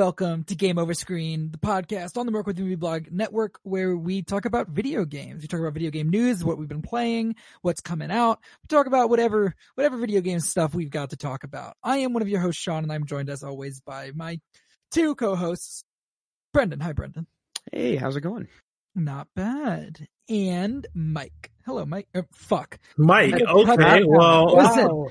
Welcome to Game Over Screen, the podcast on the Work With Movie Blog Network, where we talk about video games. We talk about video game news, what we've been playing, what's coming out. We talk about whatever video game stuff we've got to talk about. I am one of your hosts, Sean, and I'm joined as always by my two co-hosts, Brendan. Hi, Brendan. Hey, how's it going? Not bad. And Mike. Hello, Mike. Mike. Okay. Well,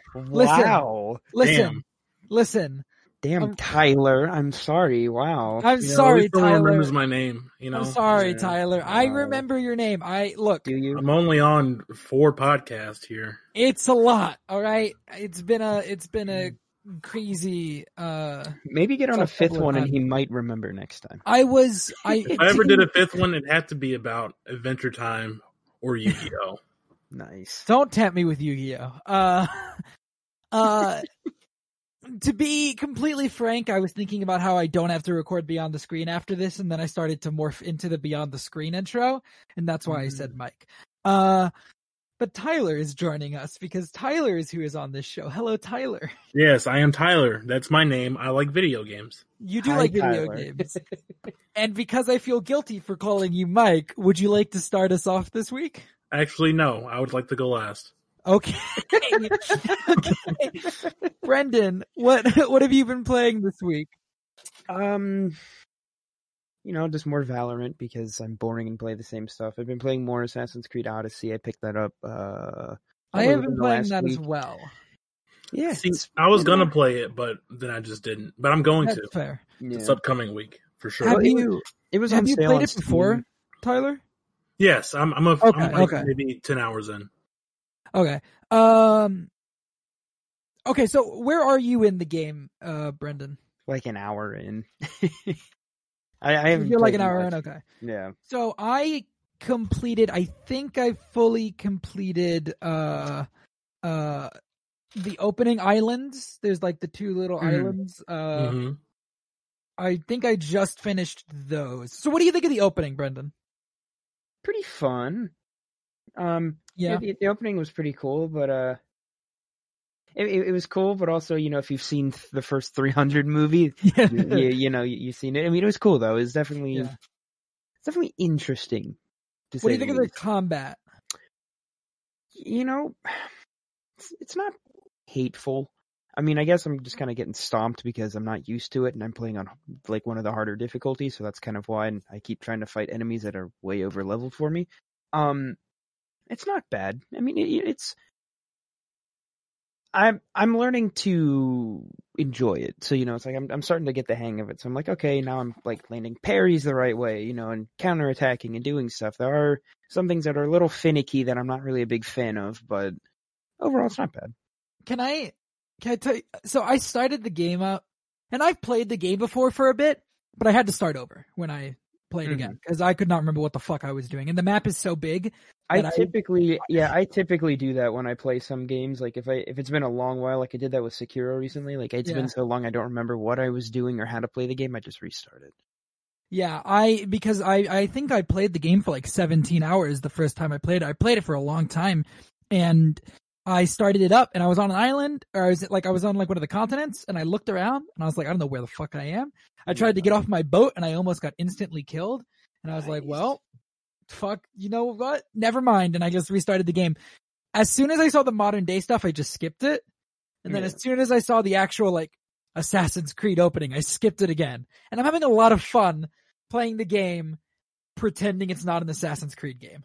listen. Damn, Tyler. I'm sorry. Wow. I'm sorry, Tyler. Everyone remembers my name. You know. I'm sorry, Tyler. Wow. I remember your name. Do you? I'm only on 4 podcasts here. It's a lot. All right. It's been a crazy. Maybe get on a 5th one, and he might remember next time. If I ever did a 5th one, it had to be about Adventure Time or Yu-Gi-Oh. Nice. Don't tempt me with Yu-Gi-Oh. To be completely frank, I was thinking about how I don't have to record Beyond the Screen after this, and then I started to morph into the Beyond the Screen intro, and that's why I said Mike. But Tyler is joining us, because Tyler is who is on this show. Hello, Tyler. Yes, I am Tyler. That's my name. I like video games. You do like video games. And because I feel guilty for calling you Mike, would you like to start us off this week? Actually, no. I would like to go last. Okay. Brendan, what have you been playing this week? Just more Valorant because I'm boring and play the same stuff. I've been playing more Assassin's Creed Odyssey. I picked that up. I have been playing that as well. Yeah. See, I was going to play it, but then I just didn't. But I'm going to. That's fair. This upcoming week for sure. Have you played it before, Tyler? Yes, I'm maybe 10 hours in. Okay. Okay, so where are you in the game, Brendan? Like an hour in. I haven't. You're like an hour in, okay. Yeah. So I fully completed the opening islands. There's like the 2 little islands. I think I just finished those. So what do you think of the opening, Brendan? Pretty fun. The opening was pretty cool, but it was cool, but also, if you've seen the first 300 movies, you've seen it. I mean, it was cool though. It's definitely interesting. What do you think of the combat? It's not hateful. I mean, I guess I'm just kind of getting stomped because I'm not used to it, and I'm playing on like one of the harder difficulties, so that's kind of why I keep trying to fight enemies that are way over leveled for me. It's not bad. I mean, it's. I'm learning to enjoy it, so it's like I'm starting to get the hang of it. So I'm like, okay, now I'm like landing parries the right way, and counterattacking and doing stuff. There are some things that are a little finicky that I'm not really a big fan of, but overall, it's not bad. Can I tell you? So I started the game up, and I've played the game before for a bit, but I had to start over when I played again because I could not remember what the fuck I was doing, and the map is so big. I typically do that when I play some games. Like if it's been a long while, like I did that with Sekiro recently. Like it's been so long, I don't remember what I was doing or how to play the game. I just restarted. Yeah, because I think I played the game for like 17 hours the first time I played it. I played it for a long time, and I started it up, and I was on an island, or I was on one of the continents, and I looked around, and I was like, I don't know where the fuck I am. I tried to get off my boat, and I almost got instantly killed, and I was like, well. Fuck, you know what? Never mind. And I just restarted the game. As soon as I saw the modern day stuff, I just skipped it. And then as soon as I saw the actual Assassin's Creed opening, I skipped it again. And I'm having a lot of fun playing the game, pretending it's not an Assassin's Creed game.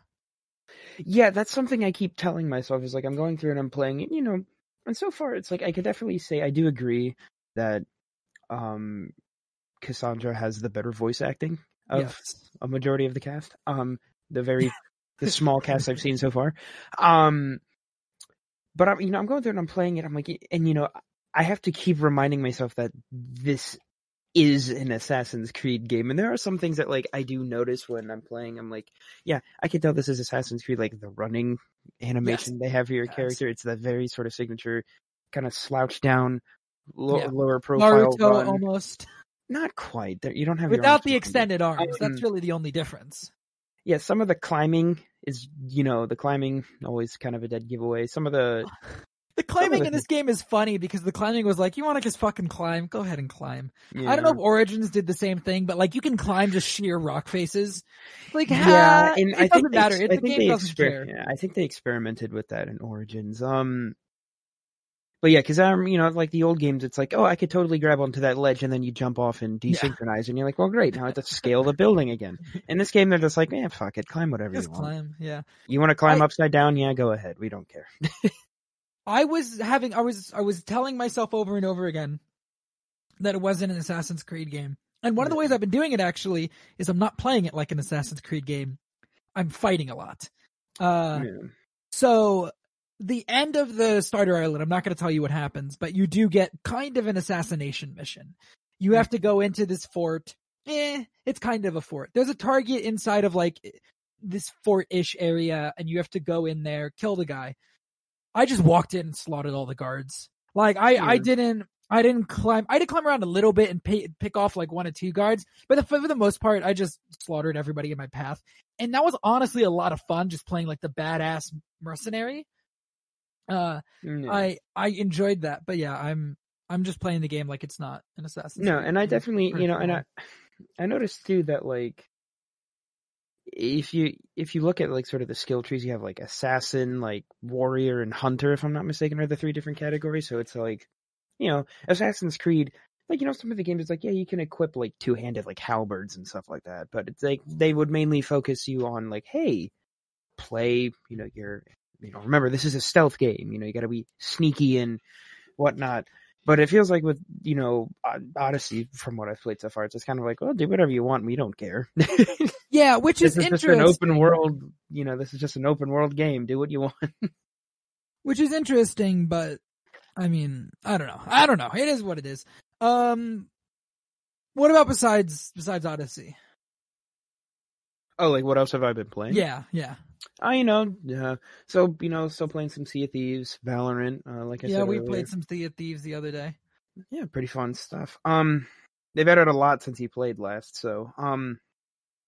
Yeah, that's something I keep telling myself is I'm going through and I'm playing it, and so far it's I could definitely say I do agree that Cassandra has the better voice acting of a majority of the cast. The small cast I've seen so far. But I'm going through and I'm playing it. I'm like, and I have to keep reminding myself that this is an Assassin's Creed game. And there are some things that I do notice when I'm playing. I'm like, yeah, I can tell this is Assassin's Creed. Like the running animation they have for your character. It's that very sort of signature kind of slouch down, lower profile Naruto run. Almost. Not quite. You don't have without the extended arms. That's really the only difference. Yeah, some of the climbing is, the climbing always kind of a dead giveaway. Some of the The climbing in this game is funny because the climbing was like, you want to just fucking climb? Go ahead and climb. Yeah. I don't know if Origins did the same thing, but like you can climb just sheer rock faces. Like, yeah, and it doesn't matter. The game doesn't care. Yeah, I think they experimented with that in Origins. But yeah, because I'm, you know, like the old games, it's like, oh, I could totally grab onto that ledge, and then you jump off and desynchronize, and you're like, well, great, now I have to scale the building again. In this game, they're just like, eh, fuck it, climb whatever you want. Just climb, yeah. You want to climb upside down? Yeah, go ahead. We don't care. I was telling myself over and over again that it wasn't an Assassin's Creed game, and one of the ways I've been doing it actually is I'm not playing it like an Assassin's Creed game. I'm fighting a lot. So. The end of the starter island, I'm not going to tell you what happens, but you do get kind of an assassination mission. You have to go into this fort. It's kind of a fort. There's a target inside of like this fort-ish area, and you have to go in there, kill the guy. I just walked in and slaughtered all the guards. Like I didn't climb. I did climb around a little bit and pick off like one or two guards, but for the most part, I just slaughtered everybody in my path. And that was honestly a lot of fun, just playing like the badass mercenary. I enjoyed that, but yeah, I'm just playing the game like it's not an Assassin's Creed. And I definitely, you know, and I noticed too that like if you look at like sort of the skill trees, you have like assassin, like warrior, and hunter, if I'm not mistaken, are the three different categories. So it's like, you know, Assassin's Creed, like, you know, some of the games it's like, yeah, you can equip like two-handed like halberds and stuff like that, but it's like they would mainly focus you on like, hey, play, you know, your, you know, remember, this is a stealth game. You know, you got to be sneaky and whatnot. But it feels like with, you know, Odyssey, from what I've played so far, it's just kind of like, well, do whatever you want. We don't care. Yeah, which is interesting. This is just an open world, you know, this is just an open world game. Do what you want. Which is interesting, but, I mean, I don't know. It is what it is. What about besides Odyssey? Oh, like what else have I been playing? Yeah. So playing some Sea of Thieves, Valorant, like I said earlier. Yeah, we played some Sea of Thieves the other day. Yeah, pretty fun stuff. They've added a lot since he played last, so...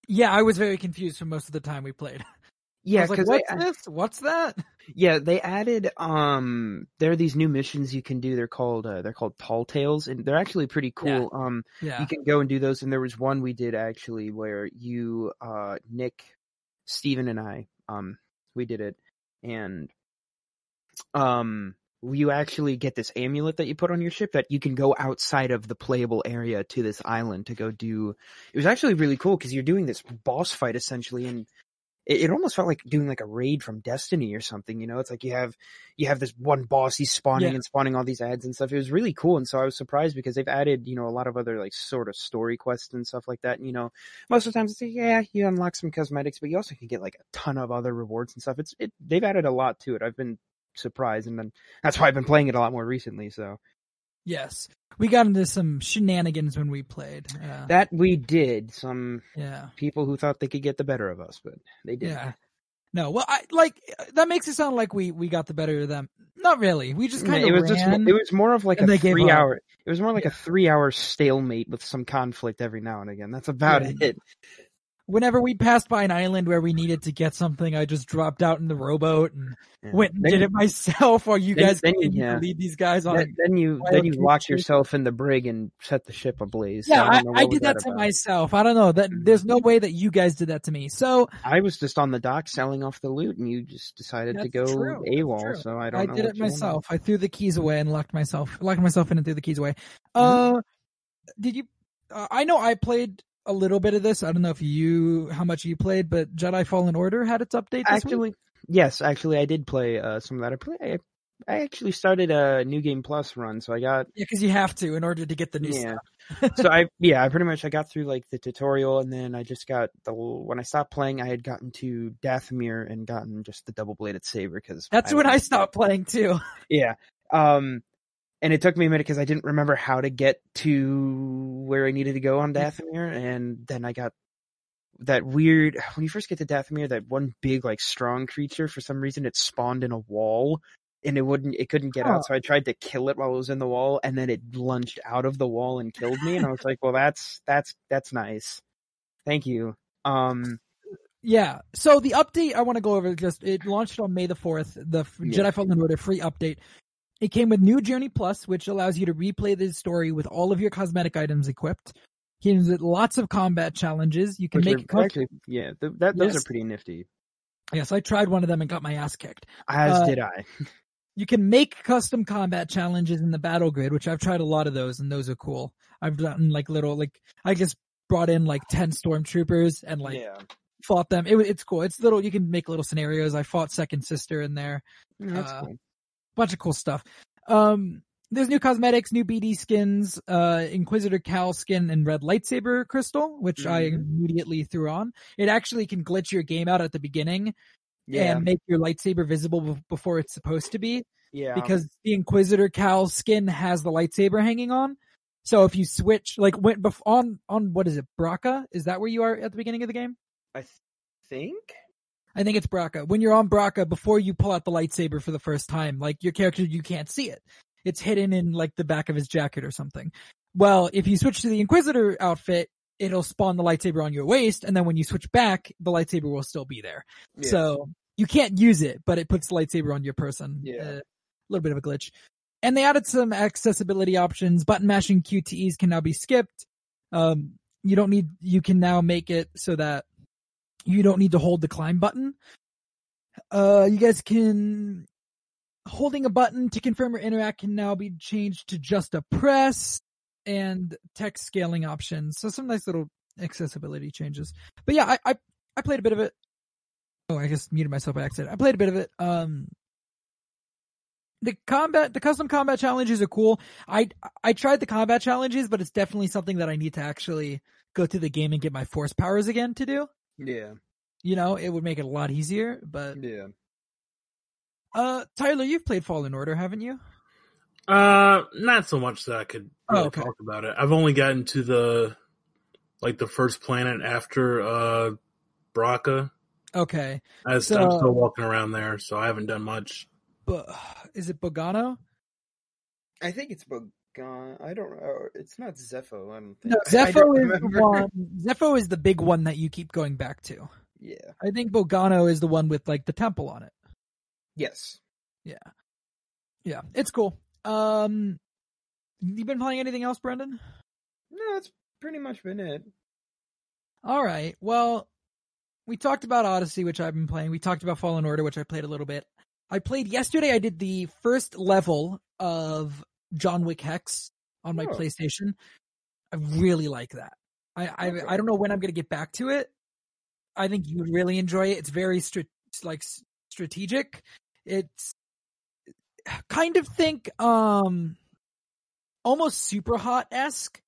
Yeah, I was very confused for most of the time we played. Yeah, because... Like, what's this? What's that? Yeah, they added... there are these new missions you can do. They're called Tall Tales, and they're actually pretty cool. Yeah. You can go and do those, and there was one we did, actually, where you, Nick, Steven, and I... we did it, and you actually get this amulet that you put on your ship that you can go outside of the playable area to this island to go do. It was actually really cool because you're doing this boss fight essentially, and it almost felt like doing like a raid from Destiny or something. You know, it's like you have this one boss, he's spawning and spawning all these ads and stuff. It was really cool, and so I was surprised because they've added, you know, a lot of other like sort of story quests and stuff like that. And, you know, most of the times it's like, yeah, you unlock some cosmetics, but you also can get like a ton of other rewards and stuff. They've added a lot to it. I've been surprised, and then that's why I've been playing it a lot more recently. So. Yes, we got into some shenanigans when we played. That we did. Some people who thought they could get the better of us, but they didn't. Yeah. No, well, that makes it sound like we got the better of them. Not really. We just kind of it was more of like a 3 hour. It was more like a 3 hour stalemate with some conflict every now and again. That's about it. Whenever we passed by an island where we needed to get something, I just dropped out in the rowboat and went and did it myself. Or you guys lead these guys on. Then you locked yourself in the brig and set the ship ablaze. Yeah, I did that to myself. I don't know. There's no way that you guys did that to me. So I was just on the dock selling off the loot, and you just decided to go AWOL. So I don't know. I did it myself. I threw the keys away and locked myself in and threw the keys away. Did you? I know I played a little bit of this. I don't know how much you played, but Jedi Fallen Order had its update this week? Yes, actually I did play some of that. I actually started a New Game Plus run, so I got... Yeah, because you have to in order to get the new stuff. So I pretty much, I got through like the tutorial, and then I just got when I stopped playing, I had gotten to Dathomir and gotten just the double-bladed saber, because... That's when I stopped playing too. Yeah. And it took me a minute because I didn't remember how to get to where I needed to go on Dathomir. And then I got that weird... When you first get to Dathomir, that one big, like, strong creature, for some reason, it spawned in a wall. And it couldn't get out. So I tried to kill it while it was in the wall. And then it lunged out of the wall and killed me. And I was like, well, that's nice. Thank you. Yeah. So the update I want to go over, it launched on May the 4th. The Jedi Fallen Order free update. It came with New Journey Plus, which allows you to replay the story with all of your cosmetic items equipped. It came with lots of combat challenges. You can those are pretty nifty. Yes, I tried one of them and got my ass kicked. As did I. You can make custom combat challenges in the battle grid, which I've tried a lot of those, and those are cool. I've gotten I just brought in 10 stormtroopers and fought them. It's cool. It's little. You can make little scenarios. I fought Second Sister in there. Yeah, that's cool. Bunch of cool stuff. There's new cosmetics, new BD skins, Inquisitor Cal skin and red lightsaber crystal, which I immediately threw on. It actually can glitch your game out at the beginning and make your lightsaber visible before it's supposed to be. Yeah. Because the Inquisitor Cal skin has the lightsaber hanging on. So if you switch, on what is it, Bracca? Is that where you are at the beginning of the game? I think it's Bracca. When you're on Bracca, before you pull out the lightsaber for the first time, your character, you can't see it. It's hidden in the back of his jacket or something. Well, if you switch to the Inquisitor outfit, it'll spawn the lightsaber on your waist, and then when you switch back, the lightsaber will still be there. Yeah. So you can't use it, but it puts the lightsaber on your person. Yeah. A little bit of a glitch. And they added some accessibility options. Button mashing QTEs can now be skipped. You can now make it so that you don't need to hold the climb button. You guys can... Holding a button to confirm or interact can now be changed to just a press, and text scaling options. So some nice little accessibility changes. But yeah, I played a bit of it. Oh, I just muted myself by accident. I played a bit of it. The custom combat challenges are cool. I tried the combat challenges, but it's definitely something that I need to actually go through the game and get my force powers again to do. Yeah. It would make it a lot easier, but... Yeah. Tyler, you've played Fallen Order, haven't you? Not so much that I could talk about it. I've only gotten to the first planet after Bracca. Okay. I'm still walking around there, so I haven't done much. But is it Bogano? I think it's Bogano. I don't know. It's not Zepho, I don't think. No, Zepho is the big one that you keep going back to. Yeah. I think Bogano is the one with the temple on it. Yes. Yeah. Yeah, it's cool. You been playing anything else, Brendan? No, that's pretty much been it. All right. Well, we talked about Odyssey, which I've been playing. We talked about Fallen Order, which I played a little bit. I played yesterday. I did the first level of John Wick Hex on my PlayStation. I really like that. I don't know when I'm going to get back to it. I think you would really enjoy it. It's very strategic. It's kind of almost Superhot-esque,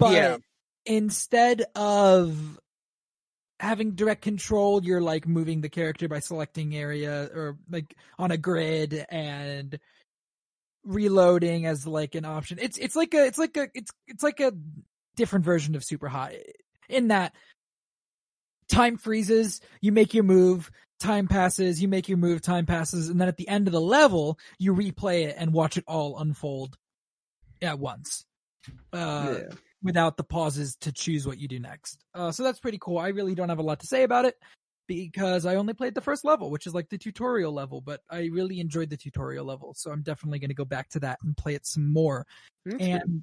but instead of having direct control, you're moving the character by selecting area or on a grid and reloading as an option. It's like a different version of Superhot in that time freezes, you make your move. Time passes, you make your move, time passes, and then at the end of the level, you replay it and watch it all unfold at once without the pauses to choose what you do next. So that's pretty cool. I really don't have a lot to say about it because I only played the first level, which is the tutorial level, but I really enjoyed the tutorial level, so I'm definitely going to go back to that and play it some more. That's and good.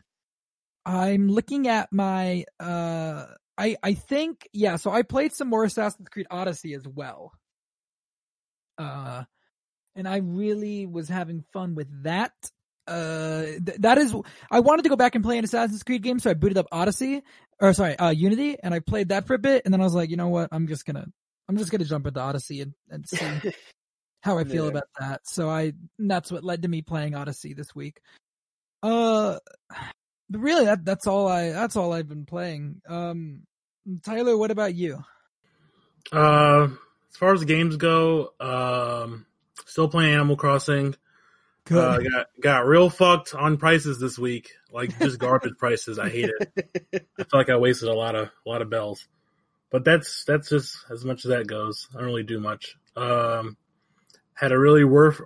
I'm looking at my... so I played some more Assassin's Creed Odyssey as well. And I really was having fun with that. I wanted to go back and play an Assassin's Creed game, so I booted up Unity, and I played that for a bit, and then I was like, you know what, I'm just gonna jump into Odyssey and see how I feel about that. So that's what led to me playing Odyssey this week. But really, that's all I've been playing. Tyler, what about you? As far as the games go, still playing Animal Crossing. Good. Got real fucked on prices this week, just garbage prices. I hate it. I feel like I wasted a lot of bells, but that's just as much as that goes. I don't really do much. Had a really rough.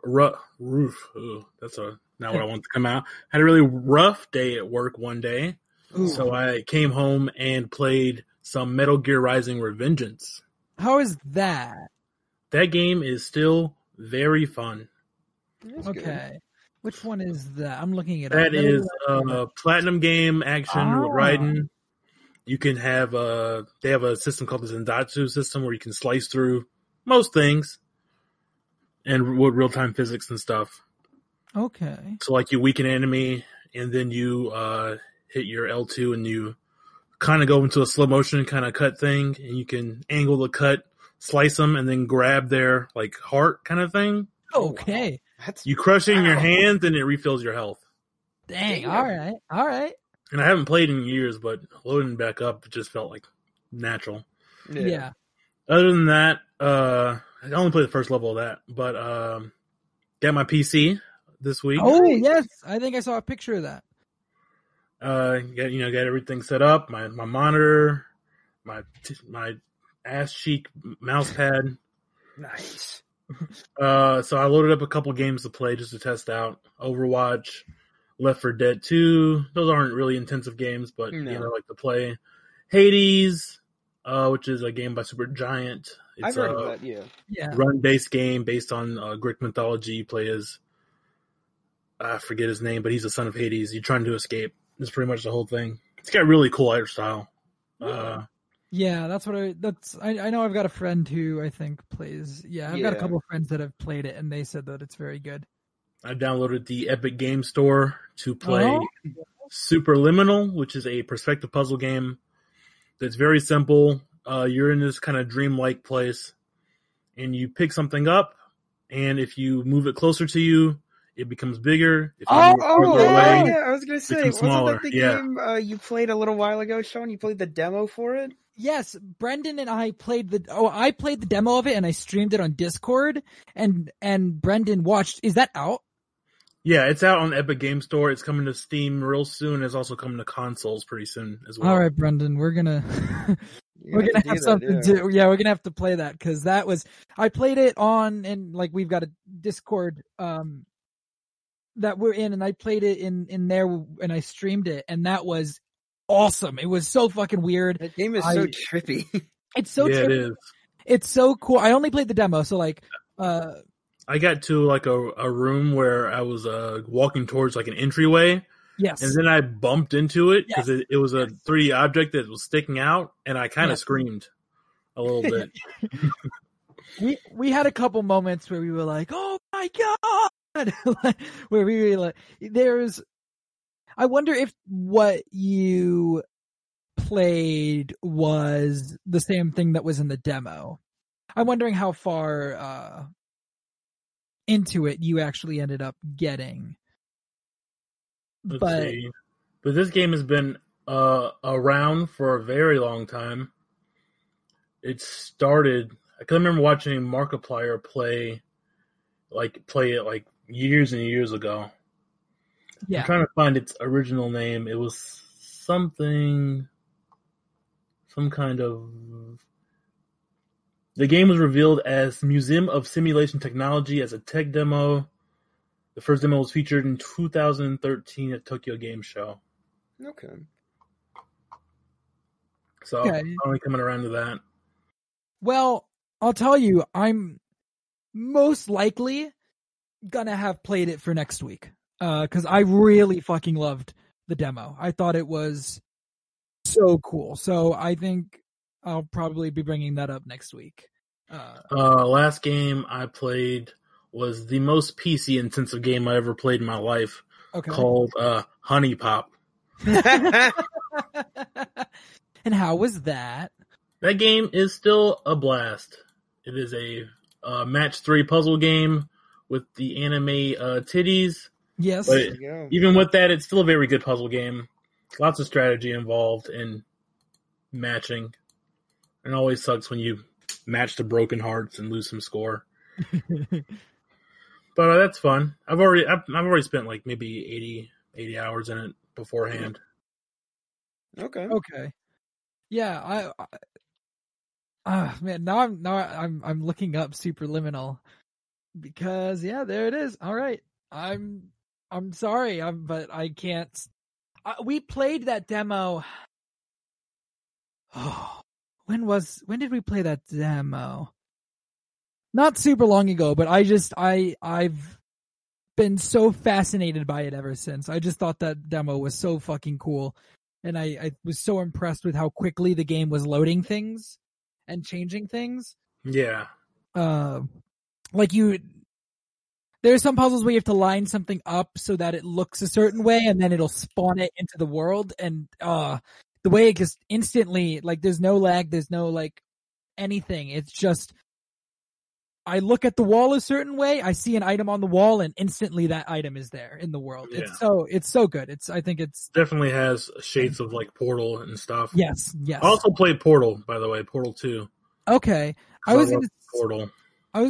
Ooh, that's not what I want to come out. Had a really rough day at work one day, so I came home and played some Metal Gear Rising: Revengeance. How is that? That game is still very fun. That's okay. Good. Which one is that? I'm looking at that. That is Platinum Game Action Raiden. You can have they have a system called the Zendatsu system where you can slice through most things and with real time physics and stuff. Okay. So like you weaken an enemy and then you hit your L2 and you kind of go into a slow motion kind of cut thing and you can angle the cut, slice them, and then grab their like heart kind of thing. Okay. That's, you crush it in your hand and it refills your health. Dang, yeah. All right. And I haven't played in years, but loading back up, it just felt like natural. Yeah. Other than that, I only played the first level of that, but got my PC this week. Oh, yes. I think I saw a picture of that. Got everything set up, my monitor, my ass cheek mouse pad. Nice. So I loaded up a couple games to play just to test out. Overwatch, Left 4 Dead 2. Those aren't really intensive games, but you know, I like to play. Hades, which is a game by Supergiant. It's a run-based game based on Greek mythology. You play as, I forget his name, but he's the son of Hades. You're trying to escape. That's pretty much the whole thing. It's got really cool art style. Yeah, that's what I know. I've got a friend who I think plays. Yeah, I've got a couple of friends that have played it, and they said that it's very good. I downloaded the Epic Game Store to play Super Liminal, which is a perspective puzzle game that's very simple. You're in this kind of dreamlike place, and you pick something up, and if you move it closer to you, it becomes bigger. If you move it further away, I was going to say, wasn't that the game you played a little while ago, Sean? You played the demo for it? Yes, Brendan and I played the demo of it, and I streamed it on Discord, and Brendan watched. Is that out? Yeah, it's out on Epic Game Store. It's coming to Steam real soon. It's also coming to consoles pretty soon as well. All right, Brendan, we're gonna we're gonna have to play that because that was I played it on, and like we've got a Discord that we're in, and I played it in there, and I streamed it, and that was awesome. It was so fucking weird. That game is so trippy. It's so trippy. It is. It's so cool. I only played the demo, so like I got to like a room where I was walking towards like an entryway. Yes. And then I bumped into it because it was a 3D object that was sticking out, and I kind of screamed a little bit. We had a couple moments where we were like, "Oh my god!" where we were like, "There's." I wonder if what you played was the same thing that was in the demo. I'm wondering how far into it you actually ended up getting. But this game has been around for a very long time. It started. I can remember watching Markiplier play it like years and years ago. Yeah. I'm trying to find its original name. It was the game was revealed as Museum of Simulation Technology as a tech demo. The first demo was featured in 2013 at Tokyo Game Show. Okay. So I'm finally coming around to that. Well, I'll tell you, I'm most likely gonna have played it for next week. Because I really fucking loved the demo. I thought it was so cool. So I think I'll probably be bringing that up next week. Last game I played was the most PC-intensive game I ever played in my life, called Honey Pop. And how was that? That game is still a blast. It is a match-3 puzzle game with the anime titties. Yes. But even with that, it's still a very good puzzle game. Lots of strategy involved in matching. And it always sucks when you match the broken hearts and lose some score. But that's fun. I've already spent like maybe 80 hours in it beforehand. Okay. Yeah, man, now I'm looking up Super Liminal because there it is. All right. I'm sorry, but I can't. We played that demo. Oh, when did we play that demo? Not super long ago, but I've been so fascinated by it ever since. I just thought that demo was so fucking cool. And I was so impressed with how quickly the game was loading things and changing things. Yeah. There are some puzzles where you have to line something up so that it looks a certain way, and then it'll spawn it into the world. And the way it just instantly, like, there's no lag, there's no, like, anything. It's just, I look at the wall a certain way, I see an item on the wall, and instantly that item is there in the world. Yeah. It's so good. I think it definitely has shades of, like, Portal and stuff. Yes. I also played Portal, by the way, Portal 2. Okay. I was going to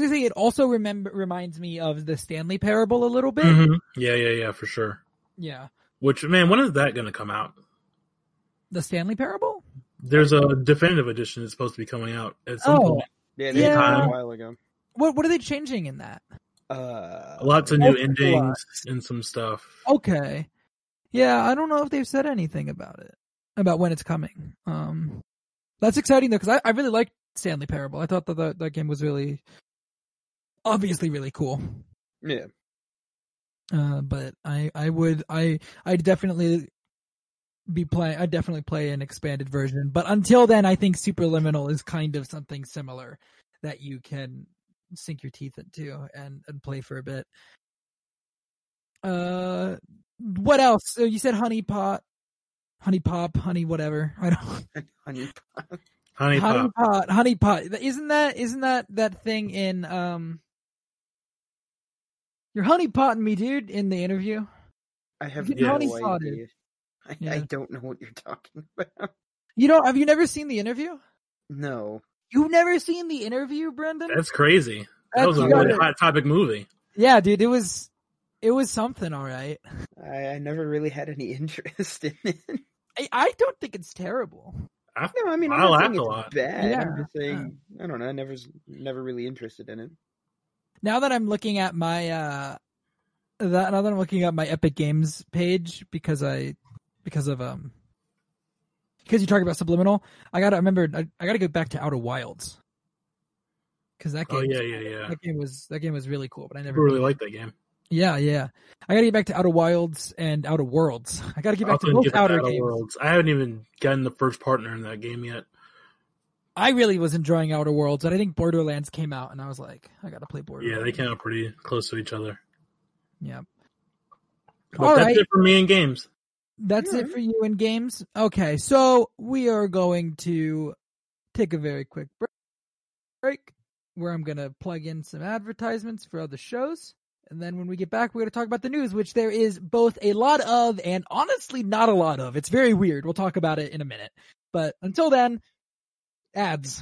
say it also reminds me of the Stanley Parable a little bit. Mm-hmm. Yeah, for sure. Yeah. Which, man, when is that going to come out? The Stanley Parable? There's a definitive edition that's supposed to be coming out at some point. Yeah, they did a while ago. What are they changing in that? Lots of new endings and some stuff. Okay. Yeah, I don't know if they've said anything about it, about when it's coming. That's exciting, though, because I really liked Stanley Parable. I thought that game was really... obviously really cool. Yeah. But I'd definitely play an expanded version. But until then, I think Super Liminal is kind of something similar that you can sink your teeth into and play for a bit. What else? So you said Honey Pop. Isn't that thing in You're honey potting me, dude, in the interview. I have no idea. I don't know what you're talking about. Have you never seen The Interview? No. You've never seen The Interview, Brendan? That's crazy. That was a really hot topic movie. Yeah, dude, it was something, all right. I never really had any interest in it. I don't think it's terrible. I laughed a lot. Bad. Yeah. I'm just saying, I don't know. I never really interested in it. Now that I'm looking at my Epic Games page because you talk about Subliminal, I gotta go back to Outer Wilds because that game. Oh yeah. That game was really cool, but I never really liked that game. Yeah. I gotta get back to Outer Wilds and Outer Worlds. I gotta get back to both Outer games. Worlds. I haven't even gotten the first partner in that game yet. I really was enjoying Outer Worlds, but I think Borderlands came out, and I was like, I gotta play Borderlands. Yeah, they came out pretty close to each other. Yeah. But that's it for me in games. That's it for you in games? Okay, so we are going to take a very quick break where I'm gonna plug in some advertisements for other shows. And then when we get back, we're going to talk about the news, which there is both a lot of and honestly not a lot of. It's very weird. We'll talk about it in a minute. But until then, ads.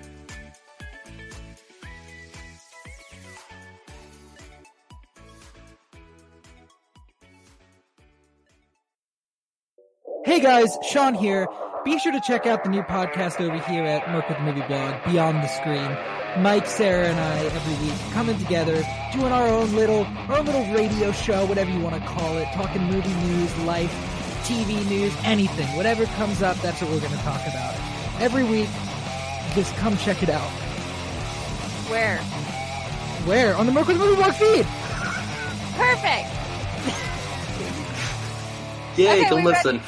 Hey guys, Sean here. Be sure to check out the new podcast over here at Merc with the Movie Blog, Beyond the Screen. Mike, Sarah, and I every week coming together, doing our own little radio show, whatever you want to call it, talking movie news, life, TV news, anything. Whatever comes up, that's what we're going to talk about. Every week, just come check it out. Where? On the Merc with the Movie Blog feed! Perfect! Yay, go listen. Ready?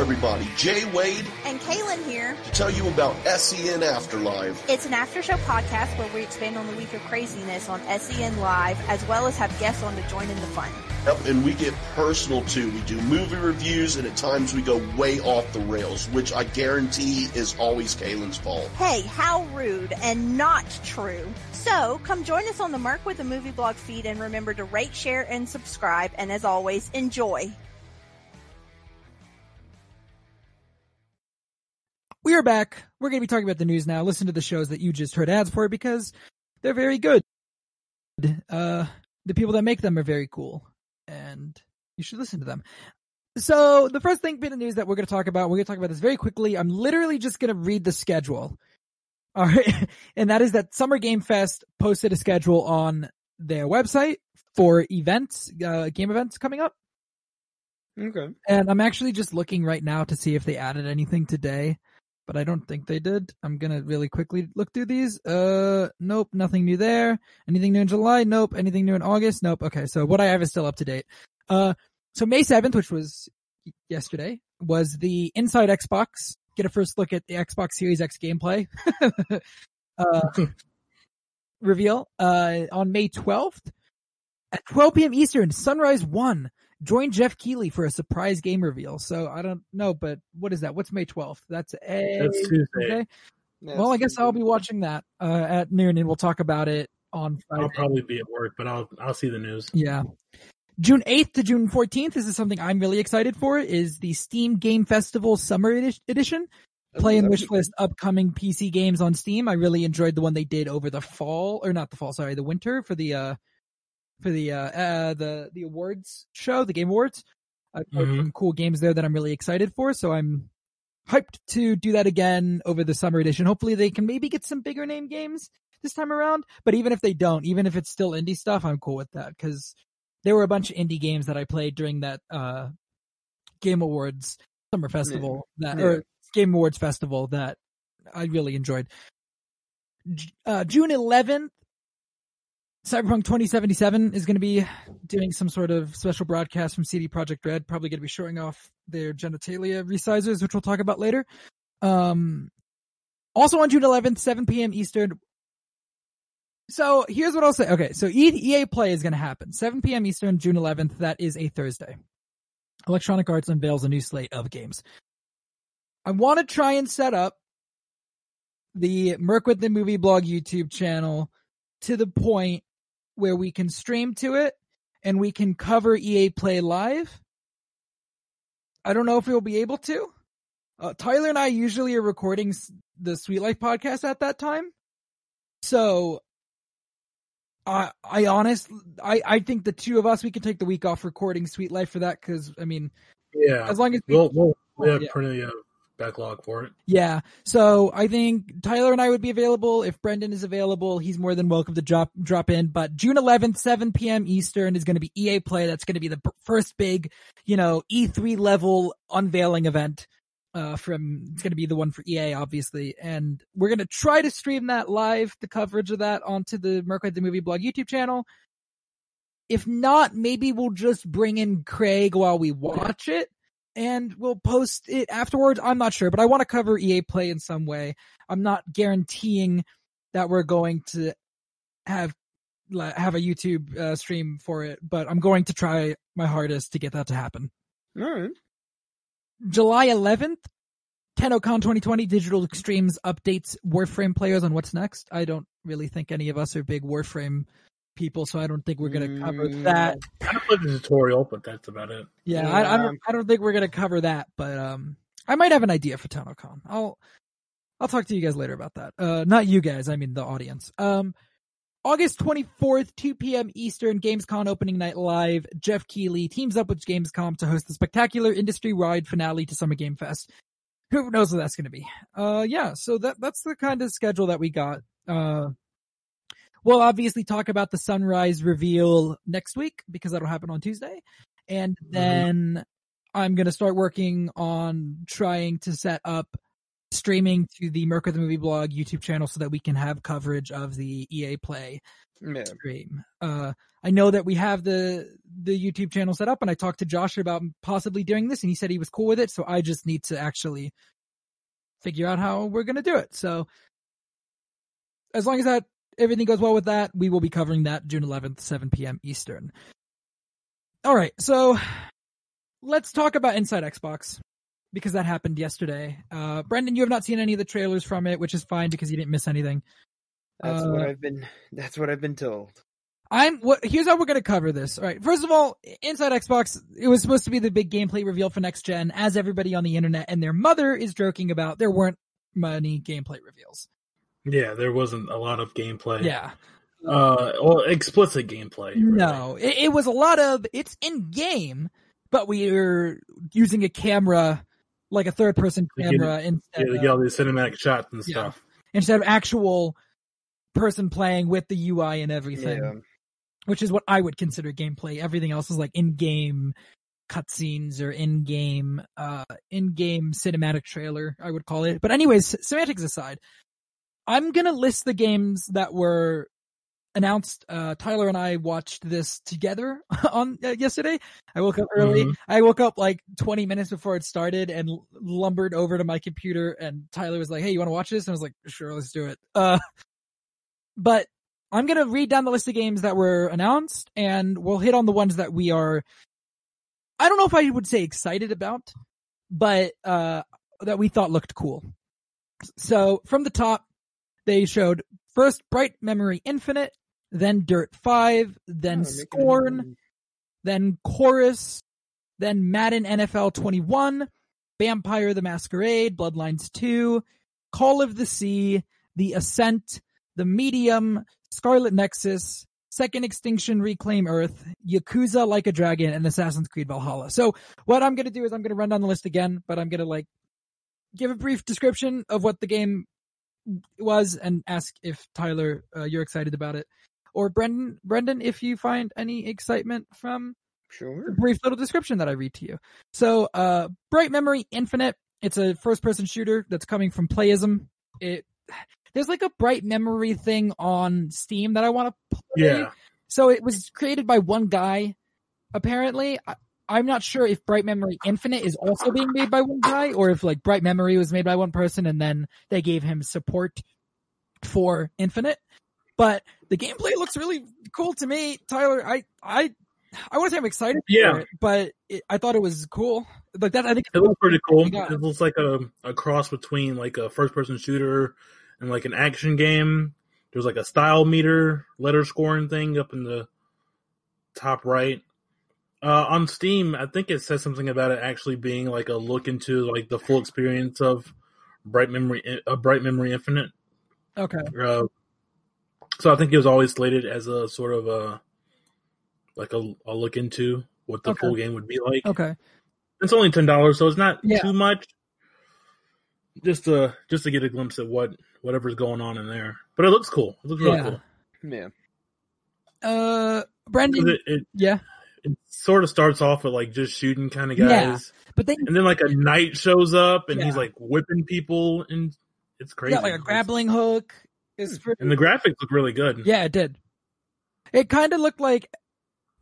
everybody, Jay Wade and Kaylin here to tell you about SEN Afterlive. It's an after-show podcast where we expand on the week of craziness on SEN Live, as well as have guests on to join in the fun. Yep, and we get personal too. We do movie reviews, and at times we go way off the rails, which I guarantee is always Kaylin's fault. Hey, how rude and not true. So, come join us on the Merc with a Movie Blog feed, and remember to rate, share, and subscribe, and as always, enjoy. We are back. We're going to be talking about the news now. Listen to the shows that you just heard ads for because they're very good. The people that make them are very cool, and you should listen to them. So the first thing in the news that we're going to talk about, we're going to talk about this very quickly. I'm literally just going to read the schedule. All right. And that is that Summer Game Fest posted a schedule on their website for events, game events coming up. Okay. And I'm actually just looking right now to see if they added anything today. But I don't think they did. I'm going to really quickly look through these. Nope, nothing new there. Anything new in July? Nope. Anything new in August? Nope. Okay, so what I have is still up to date. So May 7th, which was yesterday, was the Inside Xbox. Get a first look at the Xbox Series X gameplay reveal. On May 12th, at 12 p.m. Eastern, Sunrise 1. Join Jeff Keighley for a surprise game reveal. So I don't know, but what is that? What's May 12th? That's Tuesday. Yeah, well, I guess Tuesday. I'll be watching that at noon, and we'll talk about it on Friday. I'll probably be at work, but I'll see the news. Yeah. June 8th to June 14th. This is something I'm really excited for, is the Steam Game Festival Summer Edition. Play and wishlist upcoming PC games on Steam. I really enjoyed the one they did over the fall, or not the fall, sorry, the winter for the awards show, the Game Awards. I've heard some cool games there that I'm really excited for, so I'm hyped to do that again over the summer edition. Hopefully they can maybe get some bigger name games this time around, but even if they don't, even if it's still indie stuff, I'm cool with that, because there were a bunch of indie games that I played during that Game Awards Summer Festival, or Game Awards Festival, that I really enjoyed. June 11th, Cyberpunk 2077 is going to be doing some sort of special broadcast from CD Projekt Red, probably going to be showing off their genitalia resizers, which we'll talk about later. Also on June 11th, 7 p.m. Eastern. So here's what I'll say. Okay, so EA Play is going to happen. 7 p.m. Eastern, June 11th. That is a Thursday. Electronic Arts unveils a new slate of games. I want to try and set up the Merc with the Movie Blog YouTube channel to the point where we can stream to it and we can cover EA Play live. I don't know if we'll be able to. Tyler and I usually are recording the Sweet Life podcast at that time. So I think the two of us, we can take the week off recording Sweet Life for that. Cause I mean, yeah, as long as we have plenty of backlog for it. Yeah. So I think Tyler and I would be available. If Brendan is available, he's more than welcome to drop in. But June 11th, 7 p.m. Eastern is going to be EA Play. That's going to be the first big, E3 level unveiling event. It's going to be the one for EA, obviously. And we're going to try to stream that live, the coverage of that, onto the Merc with the Movie Blog YouTube channel. If not, maybe we'll just bring in Craig while we watch it. And we'll post it afterwards. I'm not sure, but I want to cover EA Play in some way. I'm not guaranteeing that we're going to have a YouTube stream for it, but I'm going to try my hardest to get that to happen. All right. July 11th, TennoCon 2020 Digital Extremes updates Warframe players on what's next. I don't really think any of us are big Warframe people, so I don't think we're going to cover that. I played the tutorial, but that's about it. Yeah, I don't think we're going to cover that, but I might have an idea for TennoCon. I'll talk to you guys later about that. Not you guys, I mean the audience. August 24th, 2 p.m. Eastern, Gamescom Opening Night Live. Jeff Keighley teams up with Gamescom to host the spectacular industry-wide finale to Summer Game Fest. Who knows what that's going to be? So that's the kind of schedule that we got. We'll obviously talk about the Sunrise reveal next week because that'll happen on Tuesday. And then I'm going to start working on trying to set up streaming to the Merc of the Movie Blog YouTube channel so that we can have coverage of the EA Play stream. I know that we have the YouTube channel set up, and I talked to Josh about possibly doing this, and he said he was cool with it, so I just need to actually figure out how we're going to do it. So as long as that everything goes well with that, we will be covering that June 11th, 7 p.m. Eastern. All right, so let's talk about Inside Xbox, because that happened yesterday. Brendan, you have not seen any of the trailers from it, which is fine because you didn't miss anything. That's what I've been told. Here's how we're going to cover this. All right. First of all, Inside Xbox, it was supposed to be the big gameplay reveal for next gen, as everybody on the internet and their mother is joking about. There weren't many gameplay reveals. Yeah, there wasn't a lot of gameplay. Yeah. Explicit gameplay. Really. No, it was a lot of it's in game, but we are using a camera, like a third-person camera instead. Yeah, they get all these cinematic shots and stuff instead of actual person playing with the UI and everything, which is what I would consider gameplay. Everything else is like in-game cutscenes or in-game cinematic trailer, I would call it. But anyways, semantics aside, I'm gonna list the games that were announced. Tyler and I watched this together on yesterday. I woke up early. I woke up like 20 minutes before it started and lumbered over to my computer, and Tyler was like, hey, you want to watch this? And I was like, sure, let's do it. But I'm going to read down the list of games that were announced, and we'll hit on the ones that we are, I don't know if I would say excited about, but that we thought looked cool. So from the top, they showed first Bright Memory Infinite, then Dirt 5, then Scorn, then Chorus, then Madden NFL 21, Vampire the Masquerade, Bloodlines 2, Call of the Sea, The Ascent, The Medium, Scarlet Nexus, Second Extinction, Reclaim Earth, Yakuza Like a Dragon, and Assassin's Creed Valhalla. So what I'm going to do is I'm going to run down the list again, but I'm going to give a brief description of what the game was and ask if Tyler, you're excited about it, or Brendan, if you find any excitement from the brief little description that I read to you. So, Bright Memory Infinite, it's a first-person shooter that's coming from Playism. There's like a Bright Memory thing on Steam that I want to play. Yeah. So it was created by one guy, apparently. I'm not sure if Bright Memory Infinite is also being made by one guy, or if like Bright Memory was made by one person and then they gave him support for Infinite. But the gameplay looks really cool to me, Tyler. I want to say I'm excited for it, but I thought it was cool. Like that, I think it looks pretty cool. It looks like a cross between like a first-person shooter and like an action game. There's like a style meter, letter scoring thing up in the top right. On Steam, I think it says something about it actually being like a look into like the full experience of Bright Memory Infinite. Okay. So I think it was always slated as a sort of a look into what the full game would be like. Okay. It's only $10, so it's not too much. Just to get a glimpse at whatever's going on in there, but it looks cool. It looks really cool. Yeah. Brendan. It sort of starts off with like just shooting kind of guys, but then like a knight shows up and he's like whipping people, and it's crazy. Yeah, like a grappling hook. And the graphics look really good. Yeah, it did. It kind of looked like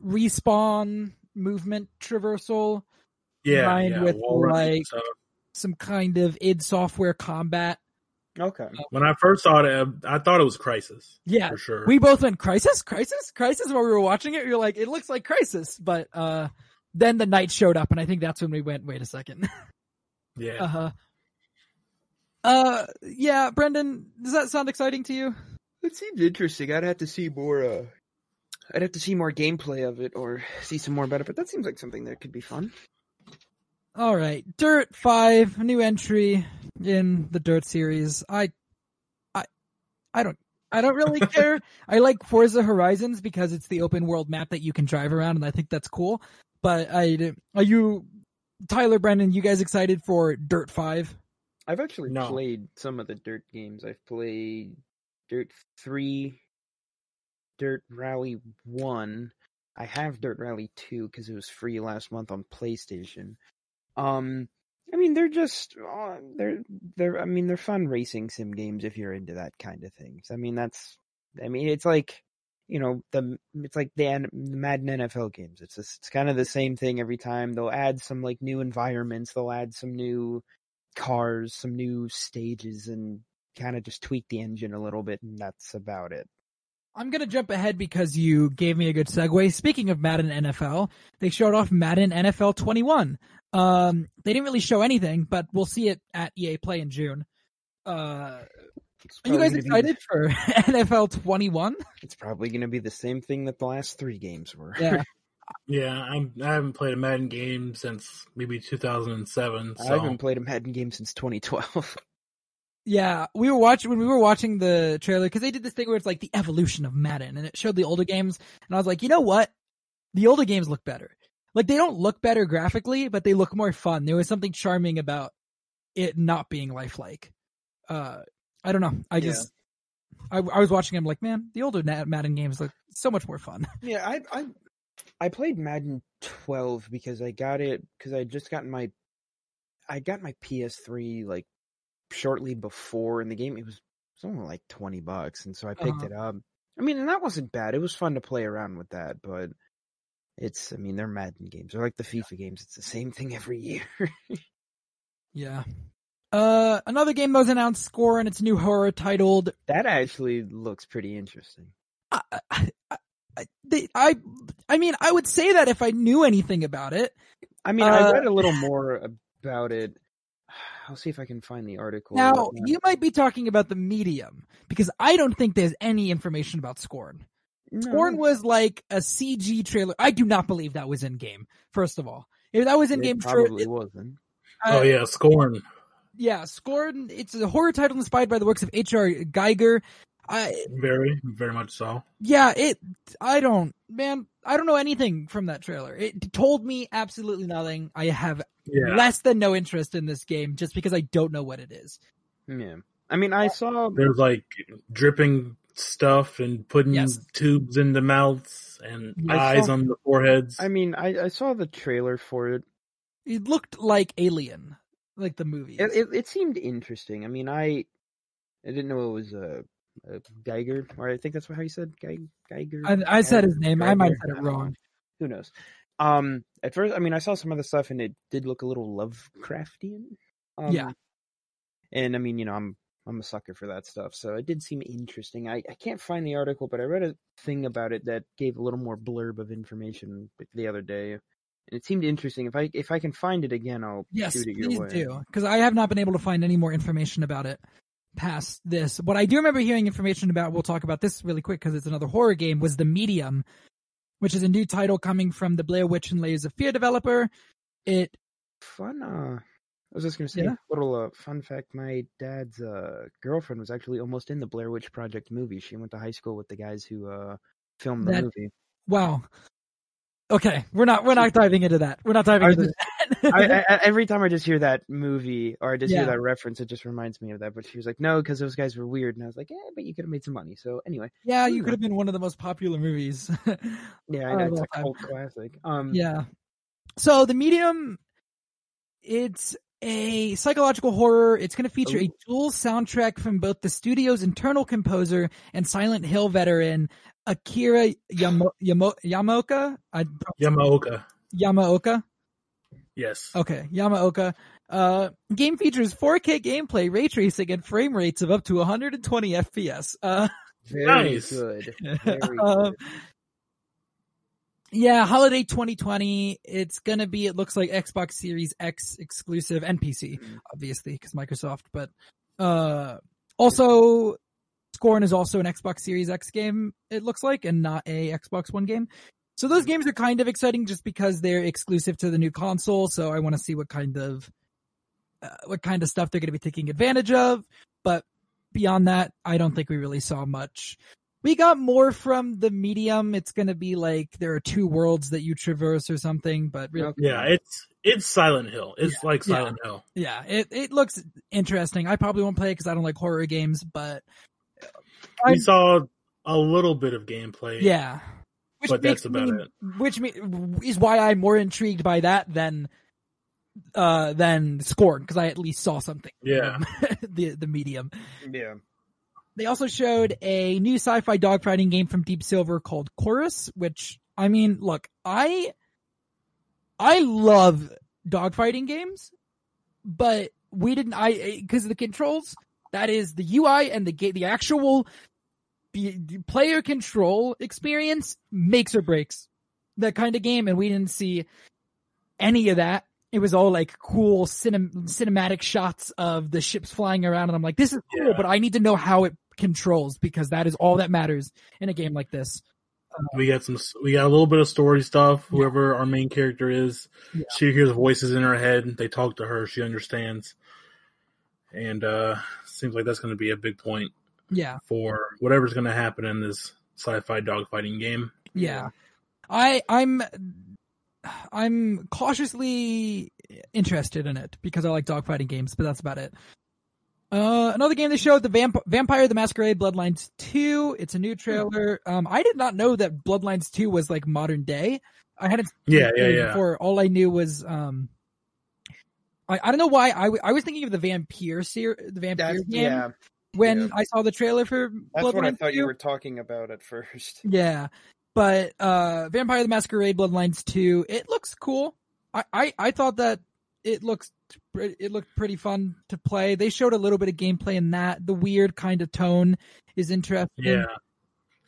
Respawn movement traversal, with like some kind of id Software combat. Okay. When I first saw it, I thought it was Crysis. Yeah, for sure. We both went Crysis. While we were watching it, we were like, "It looks like Crysis," but then the knight showed up, and I think that's when we went, "Wait a second." Yeah. Yeah, Brendan, does that sound exciting to you? It seems interesting. I'd have to see more. I'd have to see more gameplay of it or see some more about it. But that seems like something that could be fun. All right, Dirt 5, new entry in the Dirt series. I don't really care. I like Forza Horizons because it's the open world map that you can drive around, and I think that's cool. But are you, Tyler, Brendan, you guys excited for Dirt 5? I've actually played some of the Dirt games. I've played Dirt 3, Dirt Rally 1. I have Dirt Rally 2 because it was free last month on PlayStation. I mean, they're just they're I mean, they're fun racing sim games if you're into that kind of things. I mean, that's it's like, you know, it's like the Madden NFL games. It's just, it's kind of the same thing every time. They'll add some like new environments, they'll add some new cars, some new stages, and kind of just tweak the engine a little bit, and that's about it. I'm going to jump ahead because you gave me a good segue. Speaking of Madden NFL, they showed off Madden NFL 21. They didn't really show anything, but we'll see it at EA Play in June. Are you guys excited for NFL 21? It's probably going to be the same thing that the last three games were. Yeah, I haven't played a Madden game since maybe 2007. So. I haven't played a Madden game since 2012. Yeah, we were watching the trailer because they did this thing where it's like the evolution of Madden, and it showed the older games, and I was like, you know what? The older games look better. Like, they don't look better graphically, but they look more fun. There was something charming about it not being lifelike. I don't know. I was watching them like, man, the older Madden games look so much more fun. Yeah, I played Madden 12 because I got it because I just got my PS3 like shortly before, in the game it was only like $20, and so I picked it up. I mean, and that wasn't bad. It was fun to play around with that, but it's, I mean, they're Madden games. They're like the FIFA games. It's the same thing every year. Yeah. Another game that was announced, Scorn, and its new horror titled... That actually looks pretty interesting. I would say that if I knew anything about it. I mean, I read a little more about it. I'll see if I can find the article. Now, you might be talking about The Medium, because I don't think there's any information about Scorn. No. Scorn was like a CG trailer. I do not believe that was in-game, first of all. If that was in-game... It probably wasn't. Scorn. Yeah, Scorn. It's a horror title inspired by the works of H.R. Giger. Very, very much so. Yeah, I don't know anything from that trailer. It told me absolutely nothing. I have less than no interest in this game just because I don't know what it is. Yeah. I mean, I saw... There's like dripping stuff and putting tubes in the mouths and eyes on the foreheads. I mean, I saw the trailer for it. It looked like Alien, like the movie. It seemed interesting. I mean, I didn't know it was a Geiger, or I think that's how you said Geiger. I said his name. Geiger. I might have said it wrong. Who knows? At first, I mean, I saw some of the stuff, and it did look a little Lovecraftian. And I mean, you know, I'm a sucker for that stuff, so it did seem interesting. I can't find the article, but I read a thing about it that gave a little more blurb of information the other day, and it seemed interesting. If I can find it again, I'll shoot it your way. Yes, please do, because I have not been able to find any more information about it past this. What I do remember hearing information about, we'll talk about this really quick because it's another horror game, was The Medium, which is a new title coming from the Blair Witch and Layers of Fear developer. It... Fun, I was just going to say, little fun fact, my dad's girlfriend was actually almost in the Blair Witch Project movie. She went to high school with the guys who filmed the movie. Wow. Okay, we're not diving into that. We're not diving into that. Every time I just hear that movie, or I just hear that reference, it just reminds me of that. But she was like, no, because those guys were weird. And I was like, but you could have made some money. So anyway. Yeah, you could have been one of the most popular movies. Yeah, I know. It's a cult classic. So The Medium, it's a psychological horror. It's going to feature a dual soundtrack from both the studio's internal composer and Silent Hill veteran, Akira Yamaoka. Yes. Okay, Yamaoka. Game features 4K gameplay, ray tracing, and frame rates of up to 120 FPS. Very good. Very good. Holiday 2020. It's gonna be, it looks like Xbox Series X exclusive, and PC, obviously, because Microsoft. But also, Scorn is also an Xbox Series X game, it looks like, and not a Xbox One game. So those games are kind of exciting just because they're exclusive to the new console. So I want to see what kind of stuff they're going to be taking advantage of. But beyond that, I don't think we really saw much. We got more from The Medium. It's going to be like there are two worlds that you traverse or something. But really, it's Silent Hill. It's like Silent Hill. Yeah, it looks interesting. I probably won't play it because I don't like horror games, but. We saw a little bit of gameplay. Yeah. But that's about it. Which is why I'm more intrigued by that than than Scorn, because I at least saw something. Yeah. The Medium. Yeah. They also showed a new sci-fi dogfighting game from Deep Silver called Chorus, which, I mean, look, I love dogfighting games, but because of the controls, that is the UI and the actual player control experience makes or breaks that kind of game, and we didn't see any of that. It was all like cool cinematic shots of the ships flying around, and I'm like, this is cool, but I need to know how it controls, because that is all that matters in a game like this. We got a little bit of story stuff. Whoever our main character is, she hears voices in her head. They talk to her. She understands. And seems like that's going to be a big point for whatever's going to happen in this sci-fi dogfighting game. Yeah. I'm cautiously interested in it because I like dogfighting games, but that's about it. Another game they showed, the Vampire the Masquerade Bloodlines 2. It's a new trailer. I did not know that Bloodlines 2 was like modern day. I hadn't seen it before. All I knew was I don't know why I was thinking of the Vampire game when I saw the trailer for Bloodlines 2. That's what I thought you were talking about at first. Yeah. But Vampire the Masquerade Bloodlines 2, it looks cool. I thought that it looked pretty fun to play. They showed a little bit of gameplay in that. The weird kind of tone is interesting. Yeah,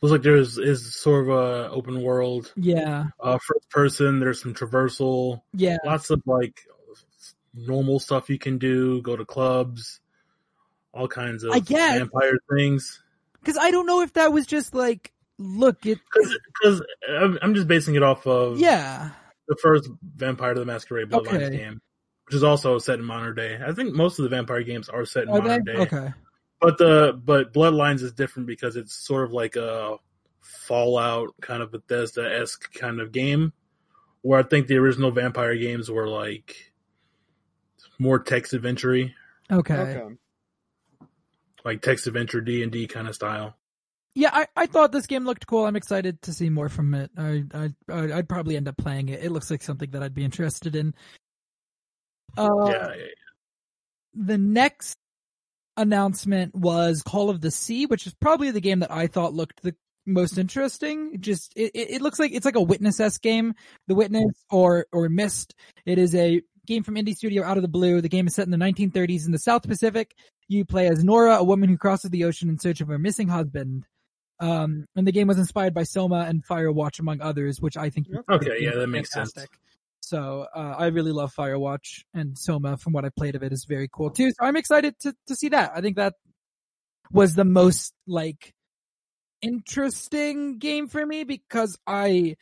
looks like there's sort of a open world. Yeah, first person. There's some traversal. Yeah, lots of like normal stuff you can do. Go to clubs, all kinds of vampire things. Because I don't know if that was just like because I'm just basing it off of the first Vampire the Masquerade Bloodlines game. Which is also set in modern day. I think most of the vampire games are set in modern day. Okay. But Bloodlines is different because it's sort of like a Fallout kind of Bethesda-esque kind of game, where I think the original vampire games were like more text adventure-y. Okay. Like text adventure D&D kind of style. Yeah, I thought this game looked cool. I'm excited to see more from it. I'd probably end up playing it. It looks like something that I'd be interested in. The next announcement was Call of the Sea, which is probably the game that I thought looked the most interesting. Just it looks like it's like a Witness-esque game, The Witness or Mist. It is a game from indie studio Out of the Blue. The game is set in the 1930s in the South Pacific. You play as Nora, a woman who crosses the ocean in search of her missing husband. And the game was inspired by Soma and Firewatch, among others, which I think that makes sense. So I really love Firewatch, and Soma, from what I played of it, is very cool too. So I'm excited to see that. I think that was the most like interesting game for me, because I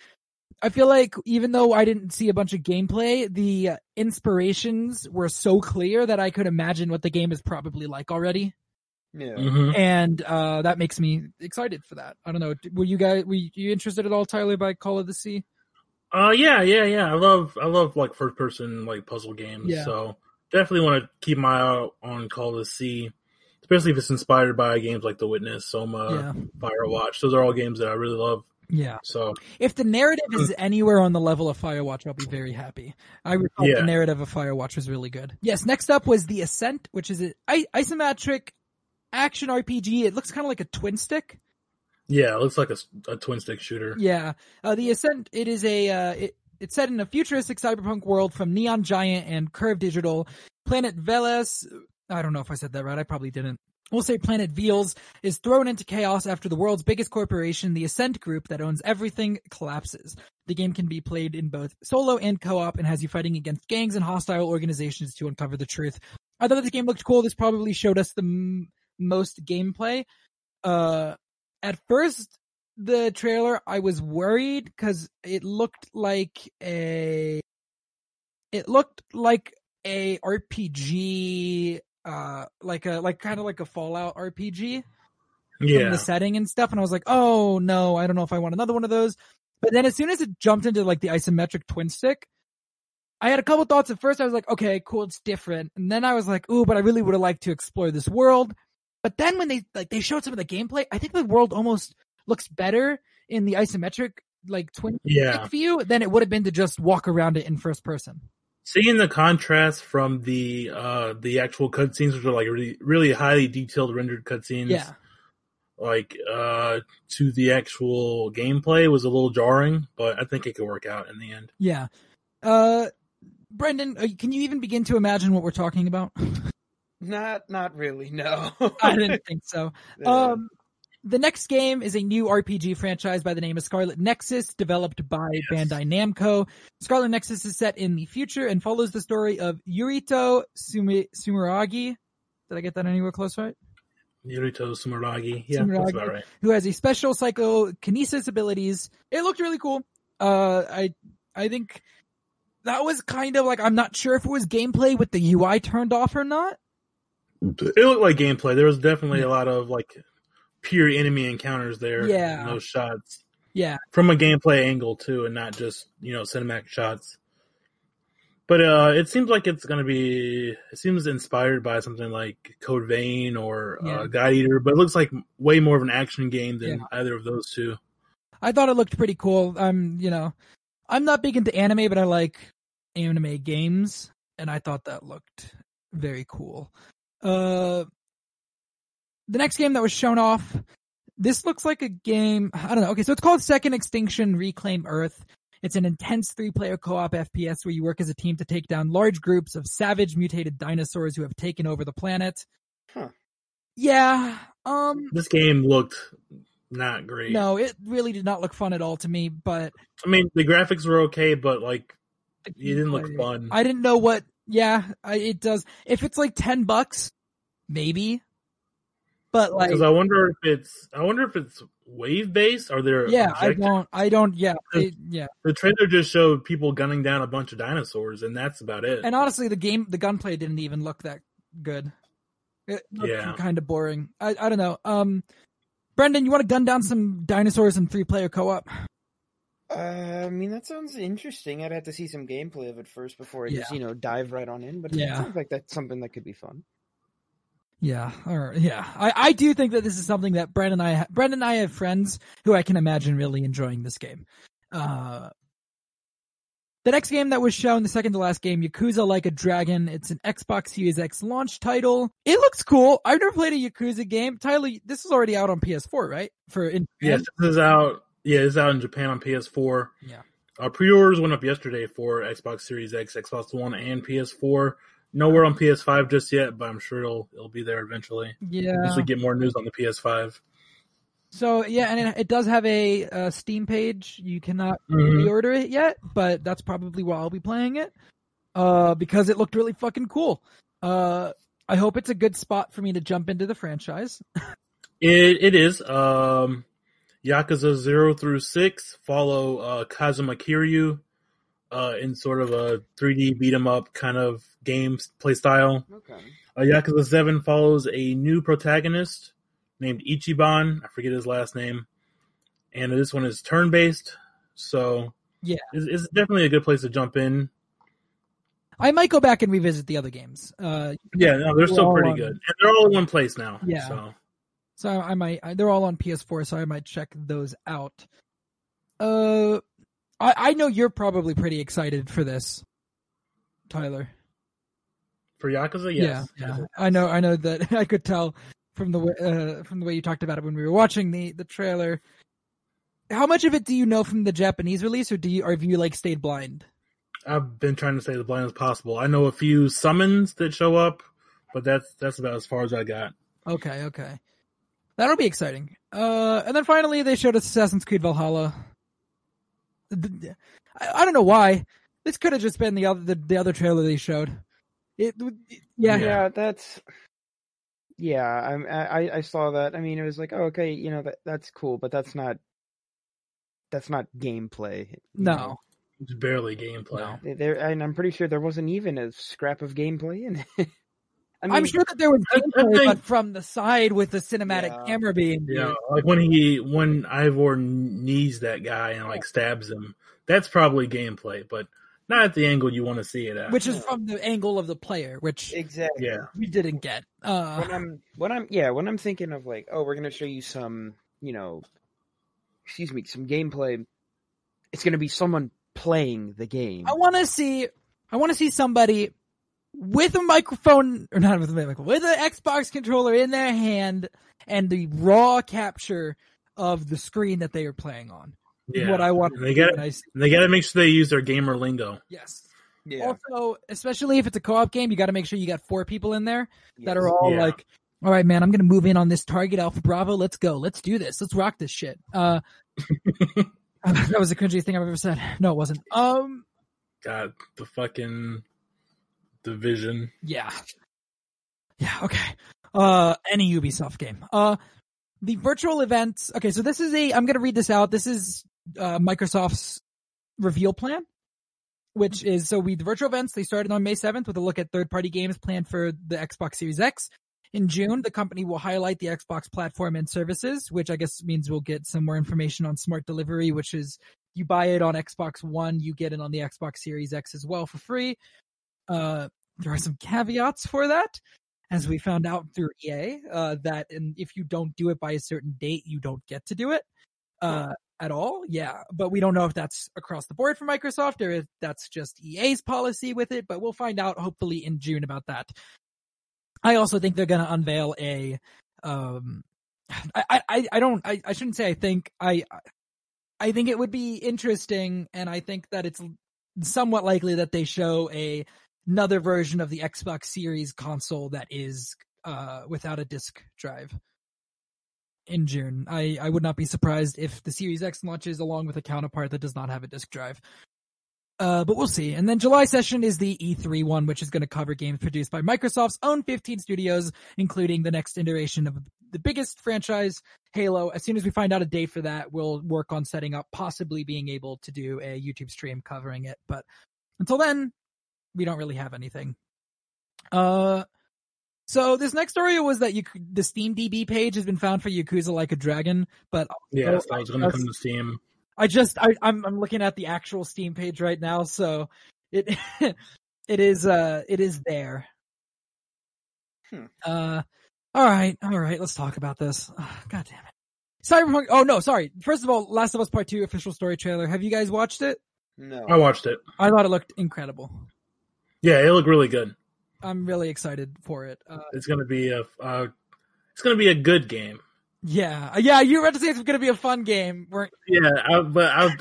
feel like even though I didn't see a bunch of gameplay, the inspirations were so clear that I could imagine what the game is probably like already. Yeah, and that makes me excited for that. I don't know. Were you interested at all, Tyler, by Call of the Sea? Yeah. I love like first person like puzzle games. Yeah. So definitely want to keep my eye out on Call of the Sea, especially if it's inspired by games like The Witness, Soma, Firewatch. Those are all games that I really love. Yeah. So if the narrative is anywhere on the level of Firewatch, I'll be very happy. I thought the narrative of Firewatch was really good. Yes. Next up was The Ascent, which is an isometric action RPG. It looks kind of like a twin stick. Yeah, it looks like a twin-stick shooter. Yeah. The Ascent, it is it's set in a futuristic cyberpunk world from Neon Giant and Curve Digital. Planet Veles, I don't know if I said that right, I probably didn't. We'll say Planet Veles is thrown into chaos after the world's biggest corporation, the Ascent Group, that owns everything, collapses. The game can be played in both solo and co-op, and has you fighting against gangs and hostile organizations to uncover the truth. I thought this game looked cool. This probably showed us the most gameplay. At first, the trailer, I was worried because it looked like a RPG, kind of like a Fallout RPG, from the setting and stuff. And I was like, oh no, I don't know if I want another one of those. But then as soon as it jumped into like the isometric twin stick, I had a couple thoughts. At first, I was like, okay, cool, it's different. And then I was like, ooh, but I really would have liked to explore this world. But then when they showed some of the gameplay, I think the world almost looks better in the isometric like twin view than it would have been to just walk around it in first person. Seeing the contrast from the actual cutscenes, which are like really, really highly detailed rendered cutscenes, yeah, like to the actual gameplay was a little jarring, but I think it could work out in the end. Yeah, Brendan, can you even begin to imagine what we're talking about? Not really. No, I didn't think so. Yeah. The next game is a new RPG franchise by the name of Scarlet Nexus, developed by Bandai Namco. Scarlet Nexus is set in the future and follows the story of Yurito Tsuragi. Did I get that anywhere close, right? Yurito Tsuragi. Yeah, that's about right. Who has a special psychokinesis abilities. It looked really cool. I think that was kind of like, I'm not sure if it was gameplay with the UI turned off or not. It looked like gameplay. There was definitely a lot of like pure enemy encounters there. Yeah. Those shots. Yeah. From a gameplay angle too, and not just, cinematic shots. But it seems like it seems inspired by something like Code Vein or God Eater, but it looks like way more of an action game than either of those two. I thought it looked pretty cool. I'm not big into anime, but I like anime games, and I thought that looked very cool. The next game that was shown off, this looks like a game, I don't know. Okay, so it's called Second Extinction Reclaim Earth. It's an intense 3-player co-op FPS where you work as a team to take down large groups of savage mutated dinosaurs who have taken over the planet. Huh. Yeah. This game looked not great. No, it really did not look fun at all to me, but... I mean, the graphics were okay, but, it didn't look fun. I didn't know what... Yeah, it does. If it's, $10, maybe... But because I wonder if it's wave based. Are there? Yeah, objectives? I don't. Yeah, The trailer just showed people gunning down a bunch of dinosaurs, and that's about it. And honestly, the gunplay didn't even look that good. It looked kind of boring. I don't know. Brendan, you want to gun down some dinosaurs in 3-player co-op? That sounds interesting. I'd have to see some gameplay of it first before I just dive right on in. But it sounds like that's something that could be fun. Yeah, I do think that this is something that Brent and I have friends who I can imagine really enjoying this game. The next game that was shown, the second to last game, Yakuza Like a Dragon. It's an Xbox Series X launch title. It looks cool. I've never played a Yakuza game. Tyler, this is already out on PS4, right? Yes, this is out. Yeah, it's out in Japan on PS4. Yeah, pre-orders went up yesterday for Xbox Series X, Xbox One, and PS4. Nowhere on PS5 just yet, but I'm sure it'll be there eventually. Yeah. We'll get more news on the PS5. So, and it does have a Steam page. You cannot pre-order it yet, but that's probably why I'll be playing it because it looked really fucking cool. I hope it's a good spot for me to jump into the franchise. It is. Yakuza 0 through 6 follow Kazuma Kiryu. In sort of a 3D beat-em-up kind of game play style. Okay. Yakuza 7 follows a new protagonist named Ichiban. I forget his last name. And this one is turn-based, so it's definitely a good place to jump in. I might go back and revisit the other games. They're still pretty good. And they're all in one place now. Yeah. So I might. They're all on PS4, so I might check those out. I know you're probably pretty excited for this, Tyler. For Yakuza, yes. Yeah. I know that. I could tell from the way you talked about it when we were watching the trailer. How much of it do you know from the Japanese release, or have you stayed blind? I've been trying to stay as blind as possible. I know a few summons that show up, but that's about as far as I got. Okay. That'll be exciting. And then finally, they showed us Assassin's Creed Valhalla. I don't know why. This could have just been the other trailer they showed. That's. Yeah, I saw that. I mean, it was like, oh, okay, that's cool, but that's not gameplay. No, it's barely gameplay. No. And I'm pretty sure there wasn't even a scrap of gameplay in it. I mean, I'm sure that there was gameplay, but from the side with the cinematic camera being. Yeah, like when Ivor knees that guy and stabs him, that's probably gameplay, but not at the angle you want to see it at. Which is from the angle of the player, which exactly we didn't get. When I'm thinking of we're gonna show you some, some gameplay. It's gonna be someone playing the game. I want to see I want to see somebody with a microphone, or not with a microphone, with an Xbox controller in their hand and the raw capture of the screen that they are playing on. Yeah. What I want. They got to make sure they use their gamer lingo. Yes. Yeah. Also, especially if it's a co-op game, you got to make sure you got four people in there that are all like, all right, man, I'm going to move in on this target, Alpha Bravo. Let's go. Let's do this. Let's rock this shit. That was the cringy thing I've ever said. No, it wasn't. God, the fucking Division. Yeah. Yeah, okay. Any Ubisoft game. The virtual events. Okay, so this is I'm going to read this out. This is Microsoft's reveal plan, which is, the virtual events, they started on May 7th with a look at third-party games planned for the Xbox Series X. In June, the company will highlight the Xbox platform and services, which I guess means we'll get some more information on smart delivery, which is you buy it on Xbox One, you get it on the Xbox Series X as well for free. There are some caveats for that, as we found out through EA, that if you don't do it by a certain date, you don't get to do it at all. Yeah, but we don't know if that's across the board for Microsoft or if that's just EA's policy with it, but we'll find out hopefully in June about that. I also think they're going to unveil a, I shouldn't say I think, I think it would be interesting, and I think that it's somewhat likely that they show another version of the Xbox Series console that is, without a disc drive in June. I would not be surprised if the Series X launches along with a counterpart that does not have a disc drive. But we'll see. And then July session is the E3 one, which is going to cover games produced by Microsoft's own 15 studios, including the next iteration of the biggest franchise, Halo. As soon as we find out a date for that, we'll work on setting up possibly being able to do a YouTube stream covering it. But until then, we don't really have anything. So this next story was that the Steam DB page has been found for Yakuza Like a Dragon. But yeah, so I was going to come to Steam. I'm looking at the actual Steam page right now, so it is there. All right, let's talk about this. Oh, God damn it. Cyberpunk. Oh no, sorry. First of all, Last of Us Part 2 official story trailer. Have you guys watched it? No. I watched it. I thought it looked incredible. Yeah, it looked really good. I'm really excited for it. It's going to be a good game. Yeah, you were about to say it's going to be a fun game. I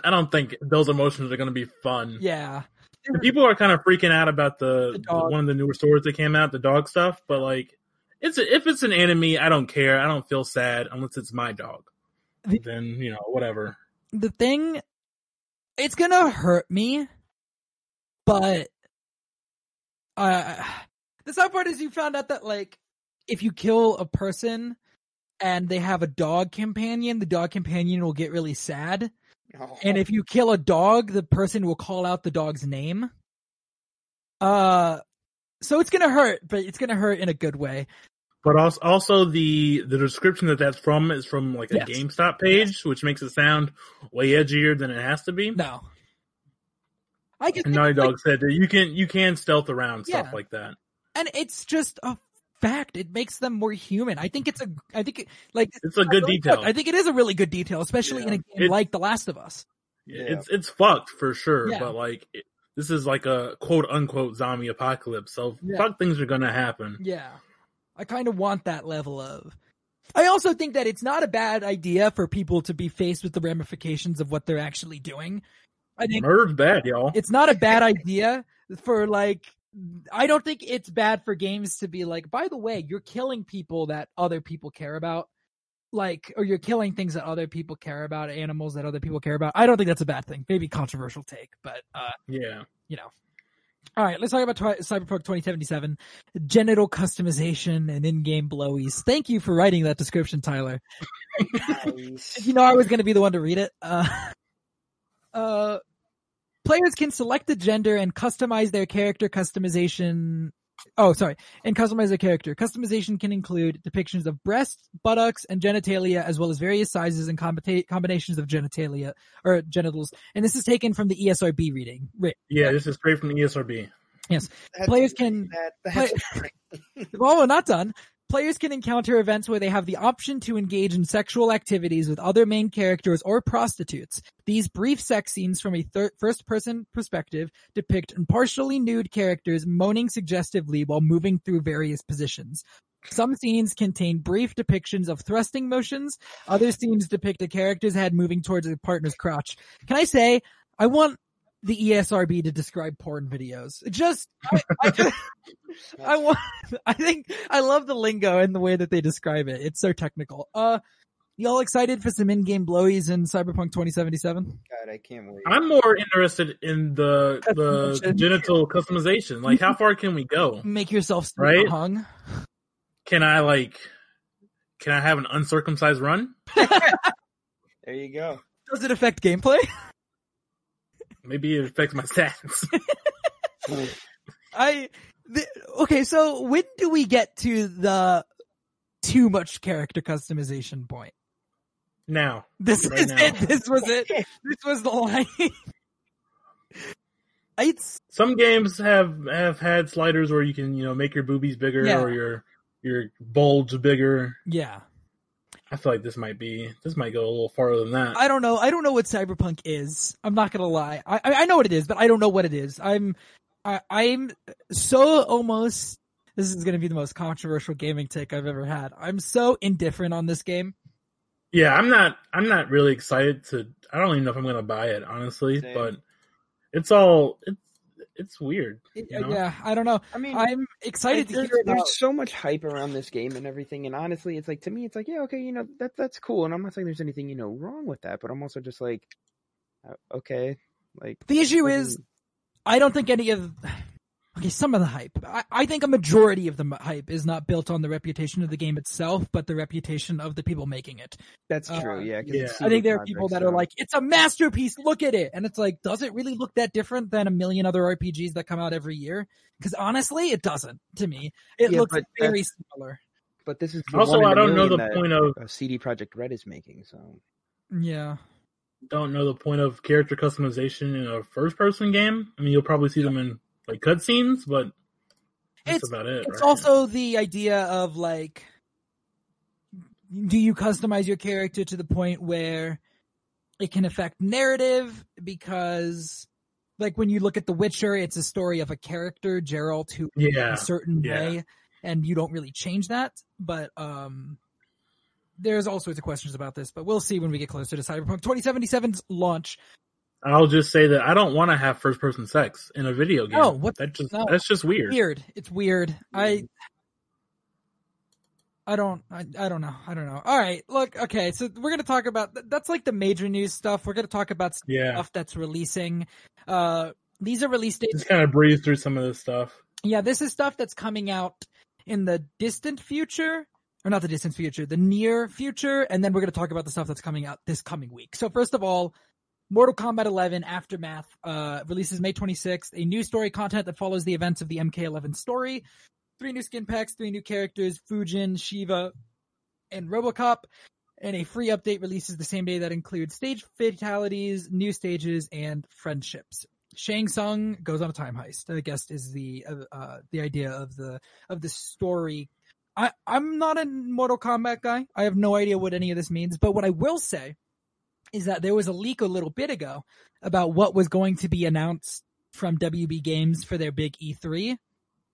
don't think those emotions are going to be fun. Yeah. People are kind of freaking out about the one of the newer stories that came out, the dog stuff, but like, if it's an enemy, I don't care. I don't feel sad unless it's my dog. Then, whatever. The thing, it's going to hurt me, but the sad part is you found out that, like, if you kill a person and they have a dog companion, the dog companion will get really sad. Oh. And if you kill a dog, the person will call out the dog's name. So it's going to hurt, but it's going to hurt in a good way. But also the description that's from is from like a GameStop page, which makes it sound way edgier than it has to be. No. Naughty Dog said that you can stealth around stuff like that. And it's just a fact, it makes them more human. I think it's a good detail. I think it is a really good detail, especially in a game like The Last of Us. It's fucked for sure, but like this is like a quote unquote zombie apocalypse, so fuck, things are gonna happen. Yeah, I kind of want that level of. I also think that it's not a bad idea for people to be faced with the ramifications of what they're actually doing. I think murder's bad, y'all. It's not a bad idea for like. I don't think it's bad for games to be like, by the way, you're killing people that other people care about, like, or you're killing things that other people care about, animals that other people care about. I don't think that's a bad thing. Maybe controversial take, but All right, let's talk about Cyberpunk 2077, genital customization and in-game blowies. Thank you for writing that description, Tyler. Nice. I was going to be the one to read it. Players can select the gender and customize their character customization. Oh, sorry. And customize their character. Customization can include depictions of breasts, buttocks, and genitalia, as well as various sizes and combinations of genitalia or genitals. And this is taken from the ESRB reading. Right. Yeah, this is straight from the ESRB. Yes. Players can. Well, we're not done. Players can encounter events where they have the option to engage in sexual activities with other main characters or prostitutes. These brief sex scenes from a first-person perspective depict partially nude characters moaning suggestively while moving through various positions. Some scenes contain brief depictions of thrusting motions. Other scenes depict a character's head moving towards a partner's crotch. Can I say, I want the ESRB to describe porn videos. I love the lingo and the way that they describe it. It's so technical. Y'all excited for some in-game blowies in Cyberpunk 2077? God, I can't wait. I'm more interested in the genital customization. Like, how far can we go? Make yourself right? Hung. Can I have an uncircumcised run? There you go. Does it affect gameplay? Maybe it affects my stats. Okay, so when do we get to the too much character customization point? Now. This is it. This was it. This was the line. Some games have had sliders where you can, make your boobies bigger or your bulge bigger. Yeah. I feel like this might go a little farther than that. I don't know. I don't know what Cyberpunk is. I'm not gonna lie. I know what it is, but I don't know what it is. I'm so almost. This is gonna be the most controversial gaming take I've ever had. I'm so indifferent on this game. Yeah, I'm not really excited to. I don't even know if I'm gonna buy it, honestly. Same. But it's weird. Yeah, I don't know. I mean, I'm excited to hear about. There's so much hype around this game and everything, and honestly, it's like, to me, it's like, yeah, okay, that's cool, and I'm not saying there's anything, wrong with that, but I'm also just like, okay, like... The issue is, I don't think any of... Okay, some of the hype. I think a majority of the hype is not built on the reputation of the game itself, but the reputation of the people making it. That's true, yeah. I think there are people that are like, it's a masterpiece, look at it! And it's like, does it really look that different than a million other RPGs that come out every year? Because honestly, it doesn't, to me. It looks very similar. But this is also, I don't know the point of... CD Projekt Red is making, so... Yeah. Don't know the point of character customization in a first-person game. I mean, you'll probably see them in... like cutscenes, but that's about it. It's also the idea of like, do you customize your character to the point where it can affect narrative? Because like when you look at The Witcher, it's a story of a character, Geralt, who in a certain way, and you don't really change that. But there's all sorts of questions about this, but we'll see when we get closer to Cyberpunk 2077's launch. I'll just say that I don't want to have first-person sex in a video game. No, that's just weird. It's weird. I don't know. All right, look, okay, so we're going to talk about... That's like the major news stuff. We're going to talk about stuff that's releasing. These are release dates. Just kind of breeze through some of this stuff. Yeah, this is stuff that's coming out in the distant future. Or not the distant future, the near future. And then we're going to talk about the stuff that's coming out this coming week. So first of all... Mortal Kombat 11 Aftermath releases May 26th, a new story content that follows the events of the MK11 story. 3 new skin packs, 3 new characters, Fujin, Shiva, and Robocop. And a free update releases the same day that includes stage fatalities, new stages, and friendships. Shang Tsung goes on a time heist, I guess is the idea of the story. I'm not a Mortal Kombat guy. I have no idea what any of this means, but what I will say is that there was a leak a little bit ago about what was going to be announced from WB Games for their big E3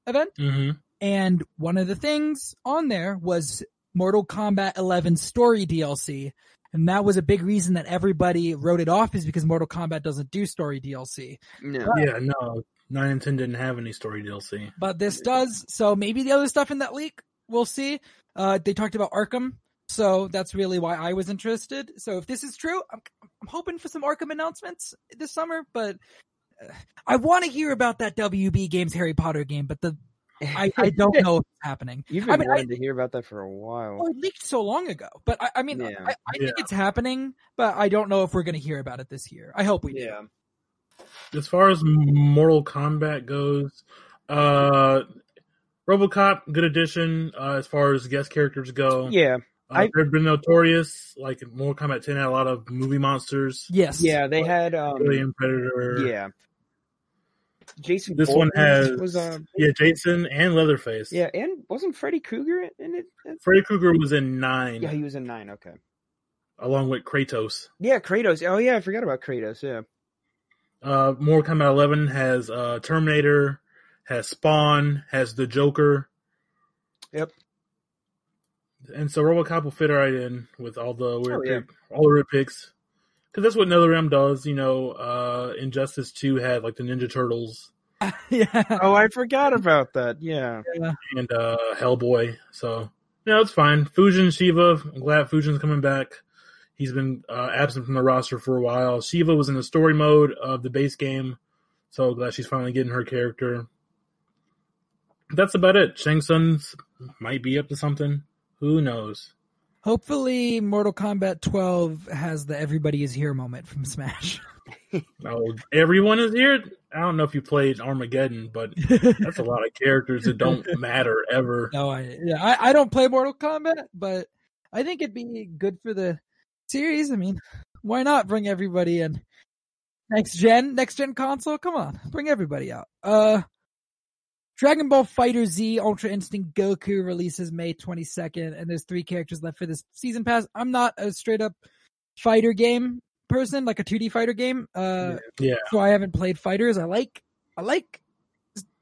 event. Mm-hmm. And one of the things on there was Mortal Kombat 11 story DLC. And that was a big reason that everybody wrote it off, is because Mortal Kombat doesn't do story DLC. No. But, yeah, no. 9 and 10 didn't have any story DLC. But this does. So maybe the other stuff in that leak, we'll see. They talked about Arkham. So that's really why I was interested. So if this is true, I'm hoping for some Arkham announcements this summer, but I want to hear about that WB Games Harry Potter game, but I don't know if it's happening. You've been wanting to hear about that for a while. Oh, it leaked so long ago, but I think it's happening, but I don't know if we're going to hear about it this year. I hope we do. As far as Mortal Kombat goes, RoboCop, good addition as far as guest characters go. Yeah. They've been notorious, like in Mortal Kombat 10 had a lot of movie monsters. Yes. Yeah, they had Alien, Predator. Yeah. Jason. This Bourne one has was, Jason and Leatherface. Yeah, and wasn't Freddy Krueger in it? Freddy Krueger was in 9. Yeah, he was in 9. Okay. Along with Kratos. Yeah, Kratos. Oh yeah, I forgot about Kratos. Yeah. Mortal Kombat 11 has Terminator, has Spawn, has the Joker. Yep. And so RoboCop will fit right in with all the weird, all the weird picks. Because that's what NetherRealm does, you know. Injustice 2 had like the Ninja Turtles. Yeah. Oh, I forgot about that. Yeah. And Hellboy. So no, it's fine. Fujin Shiva. I'm glad Fujin's coming back. He's been absent from the roster for a while. Shiva was in the story mode of the base game, so glad she's finally getting her character. That's about it. Shang Tsung's might be up to something. Who knows? Hopefully Mortal Kombat 12 has the everybody is here moment from Smash. Oh, everyone is here? I don't know if you played Armageddon, but that's a lot of characters that don't matter ever. No, I don't play Mortal Kombat, but I think it'd be good for the series. I mean, why not bring everybody in? Next gen console? Come on. Bring everybody out. Dragon Ball FighterZ Ultra Instinct Goku releases May 22nd, and there's 3 characters left for this season pass. I'm not a straight-up fighter game person, like a 2D fighter game, so I haven't played fighters. I like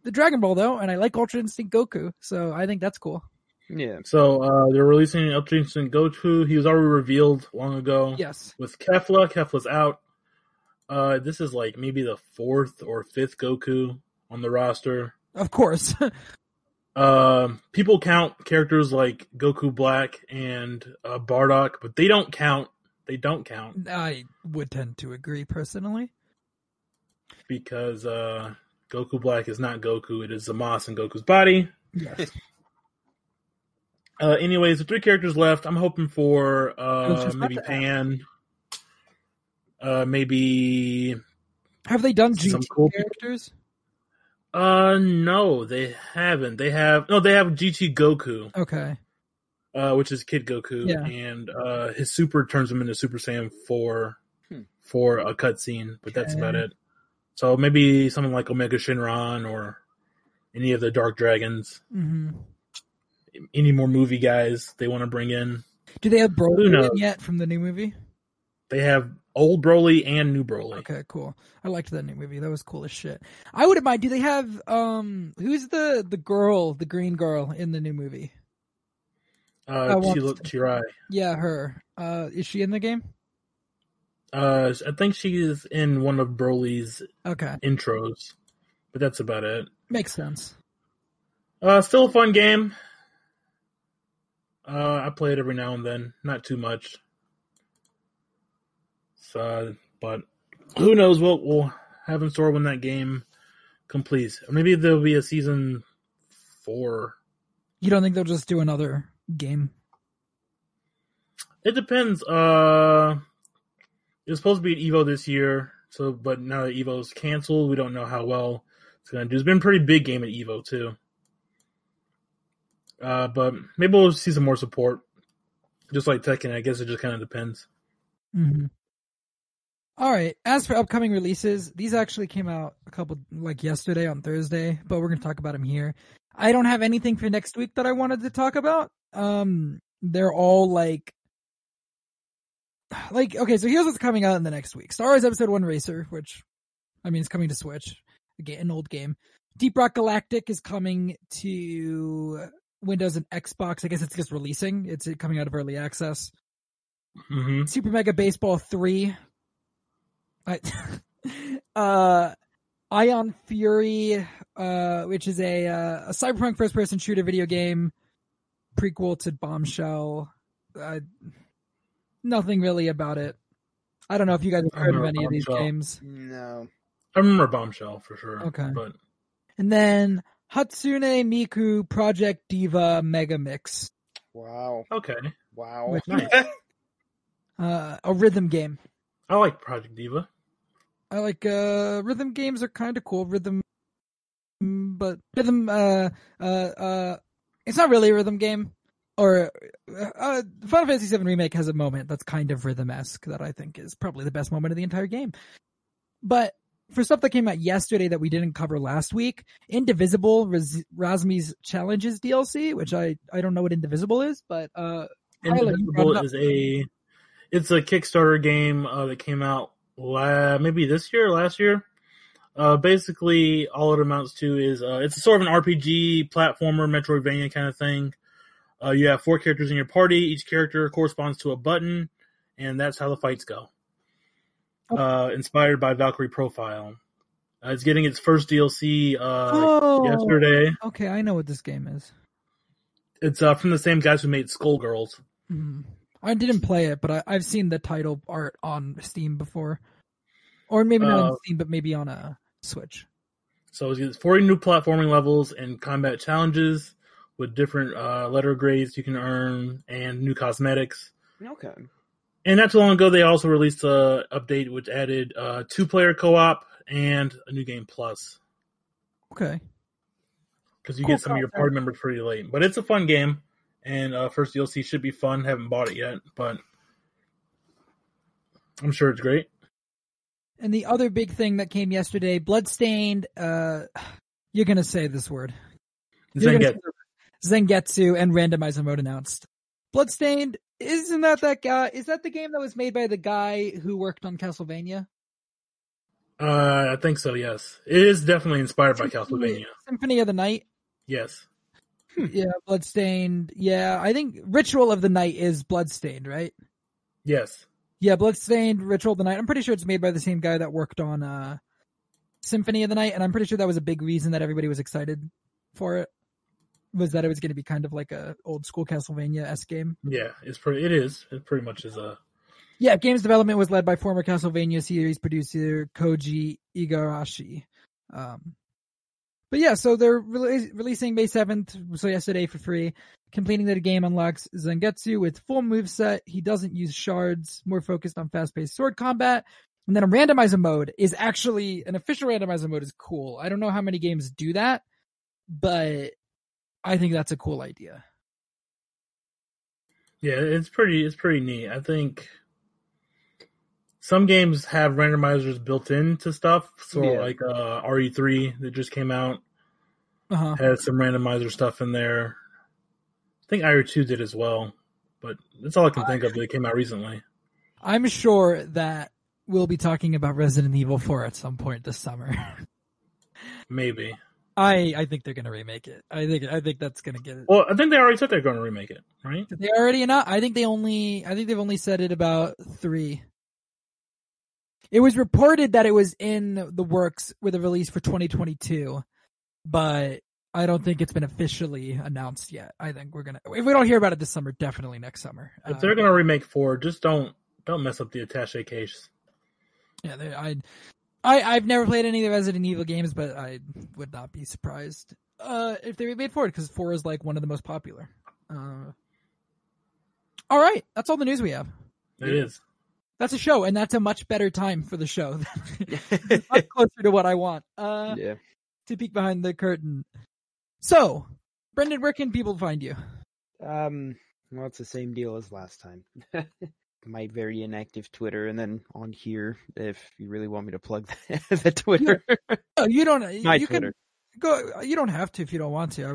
the Dragon Ball, though, and I like Ultra Instinct Goku, so I think that's cool. Yeah. So they're releasing Ultra Instinct Goku. He was already revealed long ago. Yes. With Kefla. Kefla's out. This is like maybe the 4th or 5th Goku on the roster. Of course. People count characters like Goku Black and Bardock, but they don't count. I would tend to agree personally. Because Goku Black is not Goku. It is Zamasu in Goku's body. Yes. Anyways, the 3 characters left. I'm hoping for maybe Pan. Maybe... Have they done GT cool characters? No, they haven't. They have GT Goku. Okay. Which is Kid Goku, and his super turns him into Super Saiyan 4 for a cutscene, but that's about it. So maybe something like Omega Shenron or any of the Dark Dragons. Mm-hmm. Any more movie guys they want to bring in? Do they have Broly yet from the new movie? They have old Broly and new Broly. Okay, cool. I liked that new movie. That was cool as shit. I wouldn't mind. Do they have who's the girl, the green girl in the new movie? She looked Chirai. Yeah, her. Is she in the game? I think she is in one of Broly's intros, but that's about it. Makes sense. Still a fun game. I play it every now and then, not too much. But who knows what we'll have in store when that game completes. Maybe there'll be a season 4. You don't think they'll just do another game? It depends. It was supposed to be at EVO this year, but now that EVO's canceled, we don't know how well it's going to do. It's been a pretty big game at EVO, too. But maybe we'll see some more support. Just like Tekken, I guess it just kind of depends. Mm-hmm. All right. As for upcoming releases, these actually came out a couple, like yesterday on Thursday, but we're going to talk about them here. I don't have anything for next week that I wanted to talk about. They're all like okay. So here's what's coming out in the next week: Star Wars Episode 1 Racer, which I mean is coming to Switch, again, an old game. Deep Rock Galactic is coming to Windows and Xbox. I guess it's just releasing. It's coming out of early access. Mm-hmm. Super Mega Baseball 3. Ion Fury, which is a cyberpunk first-person shooter video game, prequel to Bombshell. Nothing really about it. I don't know if you guys have heard of any of these games. No, I remember Bombshell for sure. Okay, and then Hatsune Miku Project Diva Mega Mix. Wow. Okay. Wow. Which, nice. A rhythm game. I like Project Diva. I like rhythm games are kind of cool. But it's not really a rhythm game. Or Final Fantasy VII Remake has a moment that's kind of rhythm-esque that I think is probably the best moment of the entire game. But for stuff that came out yesterday that we didn't cover last week, Indivisible, Razmi's Challenges DLC, which I don't know what Indivisible is, but Indivisible is a Kickstarter game that came out maybe this year or last year. Basically, all it amounts to is it's a sort of an RPG platformer, Metroidvania kind of thing. You have four characters in your party. Each character corresponds to a button, and that's how the fights go. Okay. Inspired by Valkyrie Profile. It's getting its first DLC yesterday. Okay, I know what this game is. It's from the same guys who made Skullgirls. Mm-hmm. I didn't play it, but I've seen the title art on Steam before. Or maybe not on Steam, but maybe on a Switch. So it's 40 new platforming levels and combat challenges with different letter grades you can earn and new cosmetics. Okay. And not too long ago, they also released an update which added two-player co-op and a new game plus. Okay. Because you get some of your party members pretty late. But it's a fun game, and first DLC should be fun. Haven't bought it yet, but I'm sure it's great. And the other big thing that came yesterday, Bloodstained, you're going to say this word. Zangetsu and Randomizer Mode announced. Bloodstained, isn't that that guy? Is that the game that was made by the guy who worked on Castlevania? I think so, yes. It is definitely inspired by Castlevania. Symphony of the Night? Yes. Yeah, Bloodstained. Yeah, I think Ritual of the Night is Bloodstained, right? Yes. Yeah, Bloodstained, Ritual of the Night. I'm pretty sure it's made by the same guy that worked on Symphony of the Night, and I'm pretty sure that was a big reason that everybody was excited for it, was that it was going to be kind of like a old school Castlevania-esque game. Yeah, it is. It pretty much is a... Yeah, game's development was led by former Castlevania series producer Koji Igarashi. But yeah, so they're releasing May 7th, so yesterday, for free. Completing the game unlocks Zangetsu with full moveset. He doesn't use shards, more focused on fast-paced sword combat. And then a randomizer mode is actually... An official randomizer mode is cool. I don't know how many games do that, but I think that's a cool idea. Yeah, it's pretty neat. I think some games have randomizers built into stuff. So like RE3 that just came out has some randomizer stuff in there. I think IR2 did as well, but that's all I can think of that came out recently. I'm sure that we'll be talking about Resident Evil 4 at some point this summer. Maybe. I think they're going to remake it. I think that's going to get it. Well, I think they already said they're going to remake it, right? Did they already not? I think they've only said it about 3. It was reported that it was in the works with a release for 2022, but I don't think it's been officially announced yet. I think if we don't hear about it this summer, definitely next summer. If they're going to remake 4, just don't mess up the attaché case. Yeah, I've never played any of the Resident Evil games, but I would not be surprised if they remade 4, because 4 is like one of the most popular. All right, that's all the news we have. It is. That's a show, and that's a much better time for the show. Much closer to what I want. To peek behind the curtain. So, Brendan, where can people find you? Well, it's the same deal as last time. My very inactive Twitter, and then on here, if you really want me to plug the Twitter. No, you don't. My Twitter. You don't have to if you don't want to. I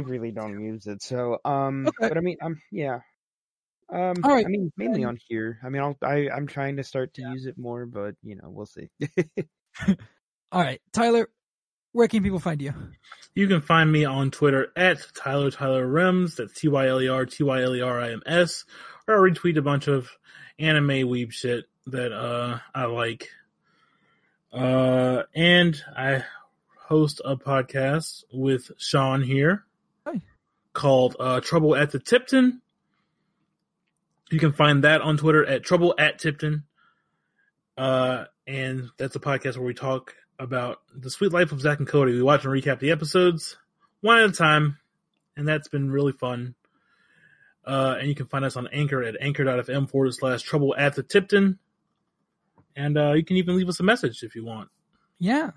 really don't use it. So, okay. But I mean, yeah. All right. I mean, mainly on here. I mean, I'm trying to start to use it more, but we'll see. All right, Tyler, where can people find you? You can find me on Twitter at TylerRims. That's TylerRims. I retweet a bunch of anime weeb shit that I like. And I host a podcast with Sean here called Trouble at the Tipton. You can find that on Twitter at Trouble at Tipton. And that's a podcast where we talk about the sweet life of Zach and Cody. We watch and recap the episodes one at a time, and that's been really fun. And you can find us on Anchor at anchor.fm/Trouble at the Tipton. And you can even leave us a message if you want. Yeah.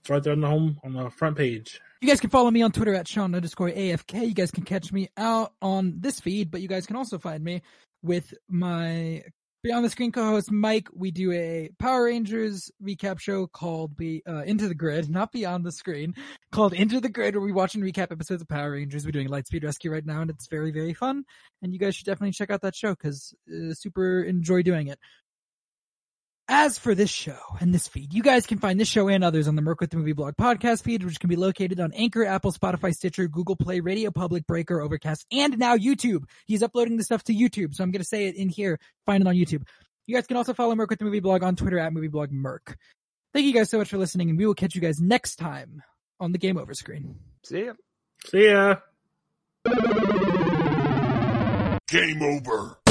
It's right there on the front page. You guys can follow me on Twitter at Sean_AFK. You guys can catch me out on this feed, but you guys can also find me with my Beyond the Screen co-host Mike, we do a Power Rangers recap show called Into the Grid, not Beyond the Screen, called Into the Grid, where we watch and recap episodes of Power Rangers. We're doing Lightspeed Rescue right now, and it's very, very fun. And you guys should definitely check out that show, because super enjoy doing it. As for this show and this feed, you guys can find this show and others on the Merc with the Movie Blog podcast feed, which can be located on Anchor, Apple, Spotify, Stitcher, Google Play, Radio Public, Breaker, Overcast, and now YouTube. He's uploading the stuff to YouTube, so I'm going to say it in here. Find it on YouTube. You guys can also follow Merc with the Movie Blog on Twitter @MovieBlogMerc. Thank you guys so much for listening, and we will catch you guys next time on the Game Over Screen. See ya. See ya. Game over.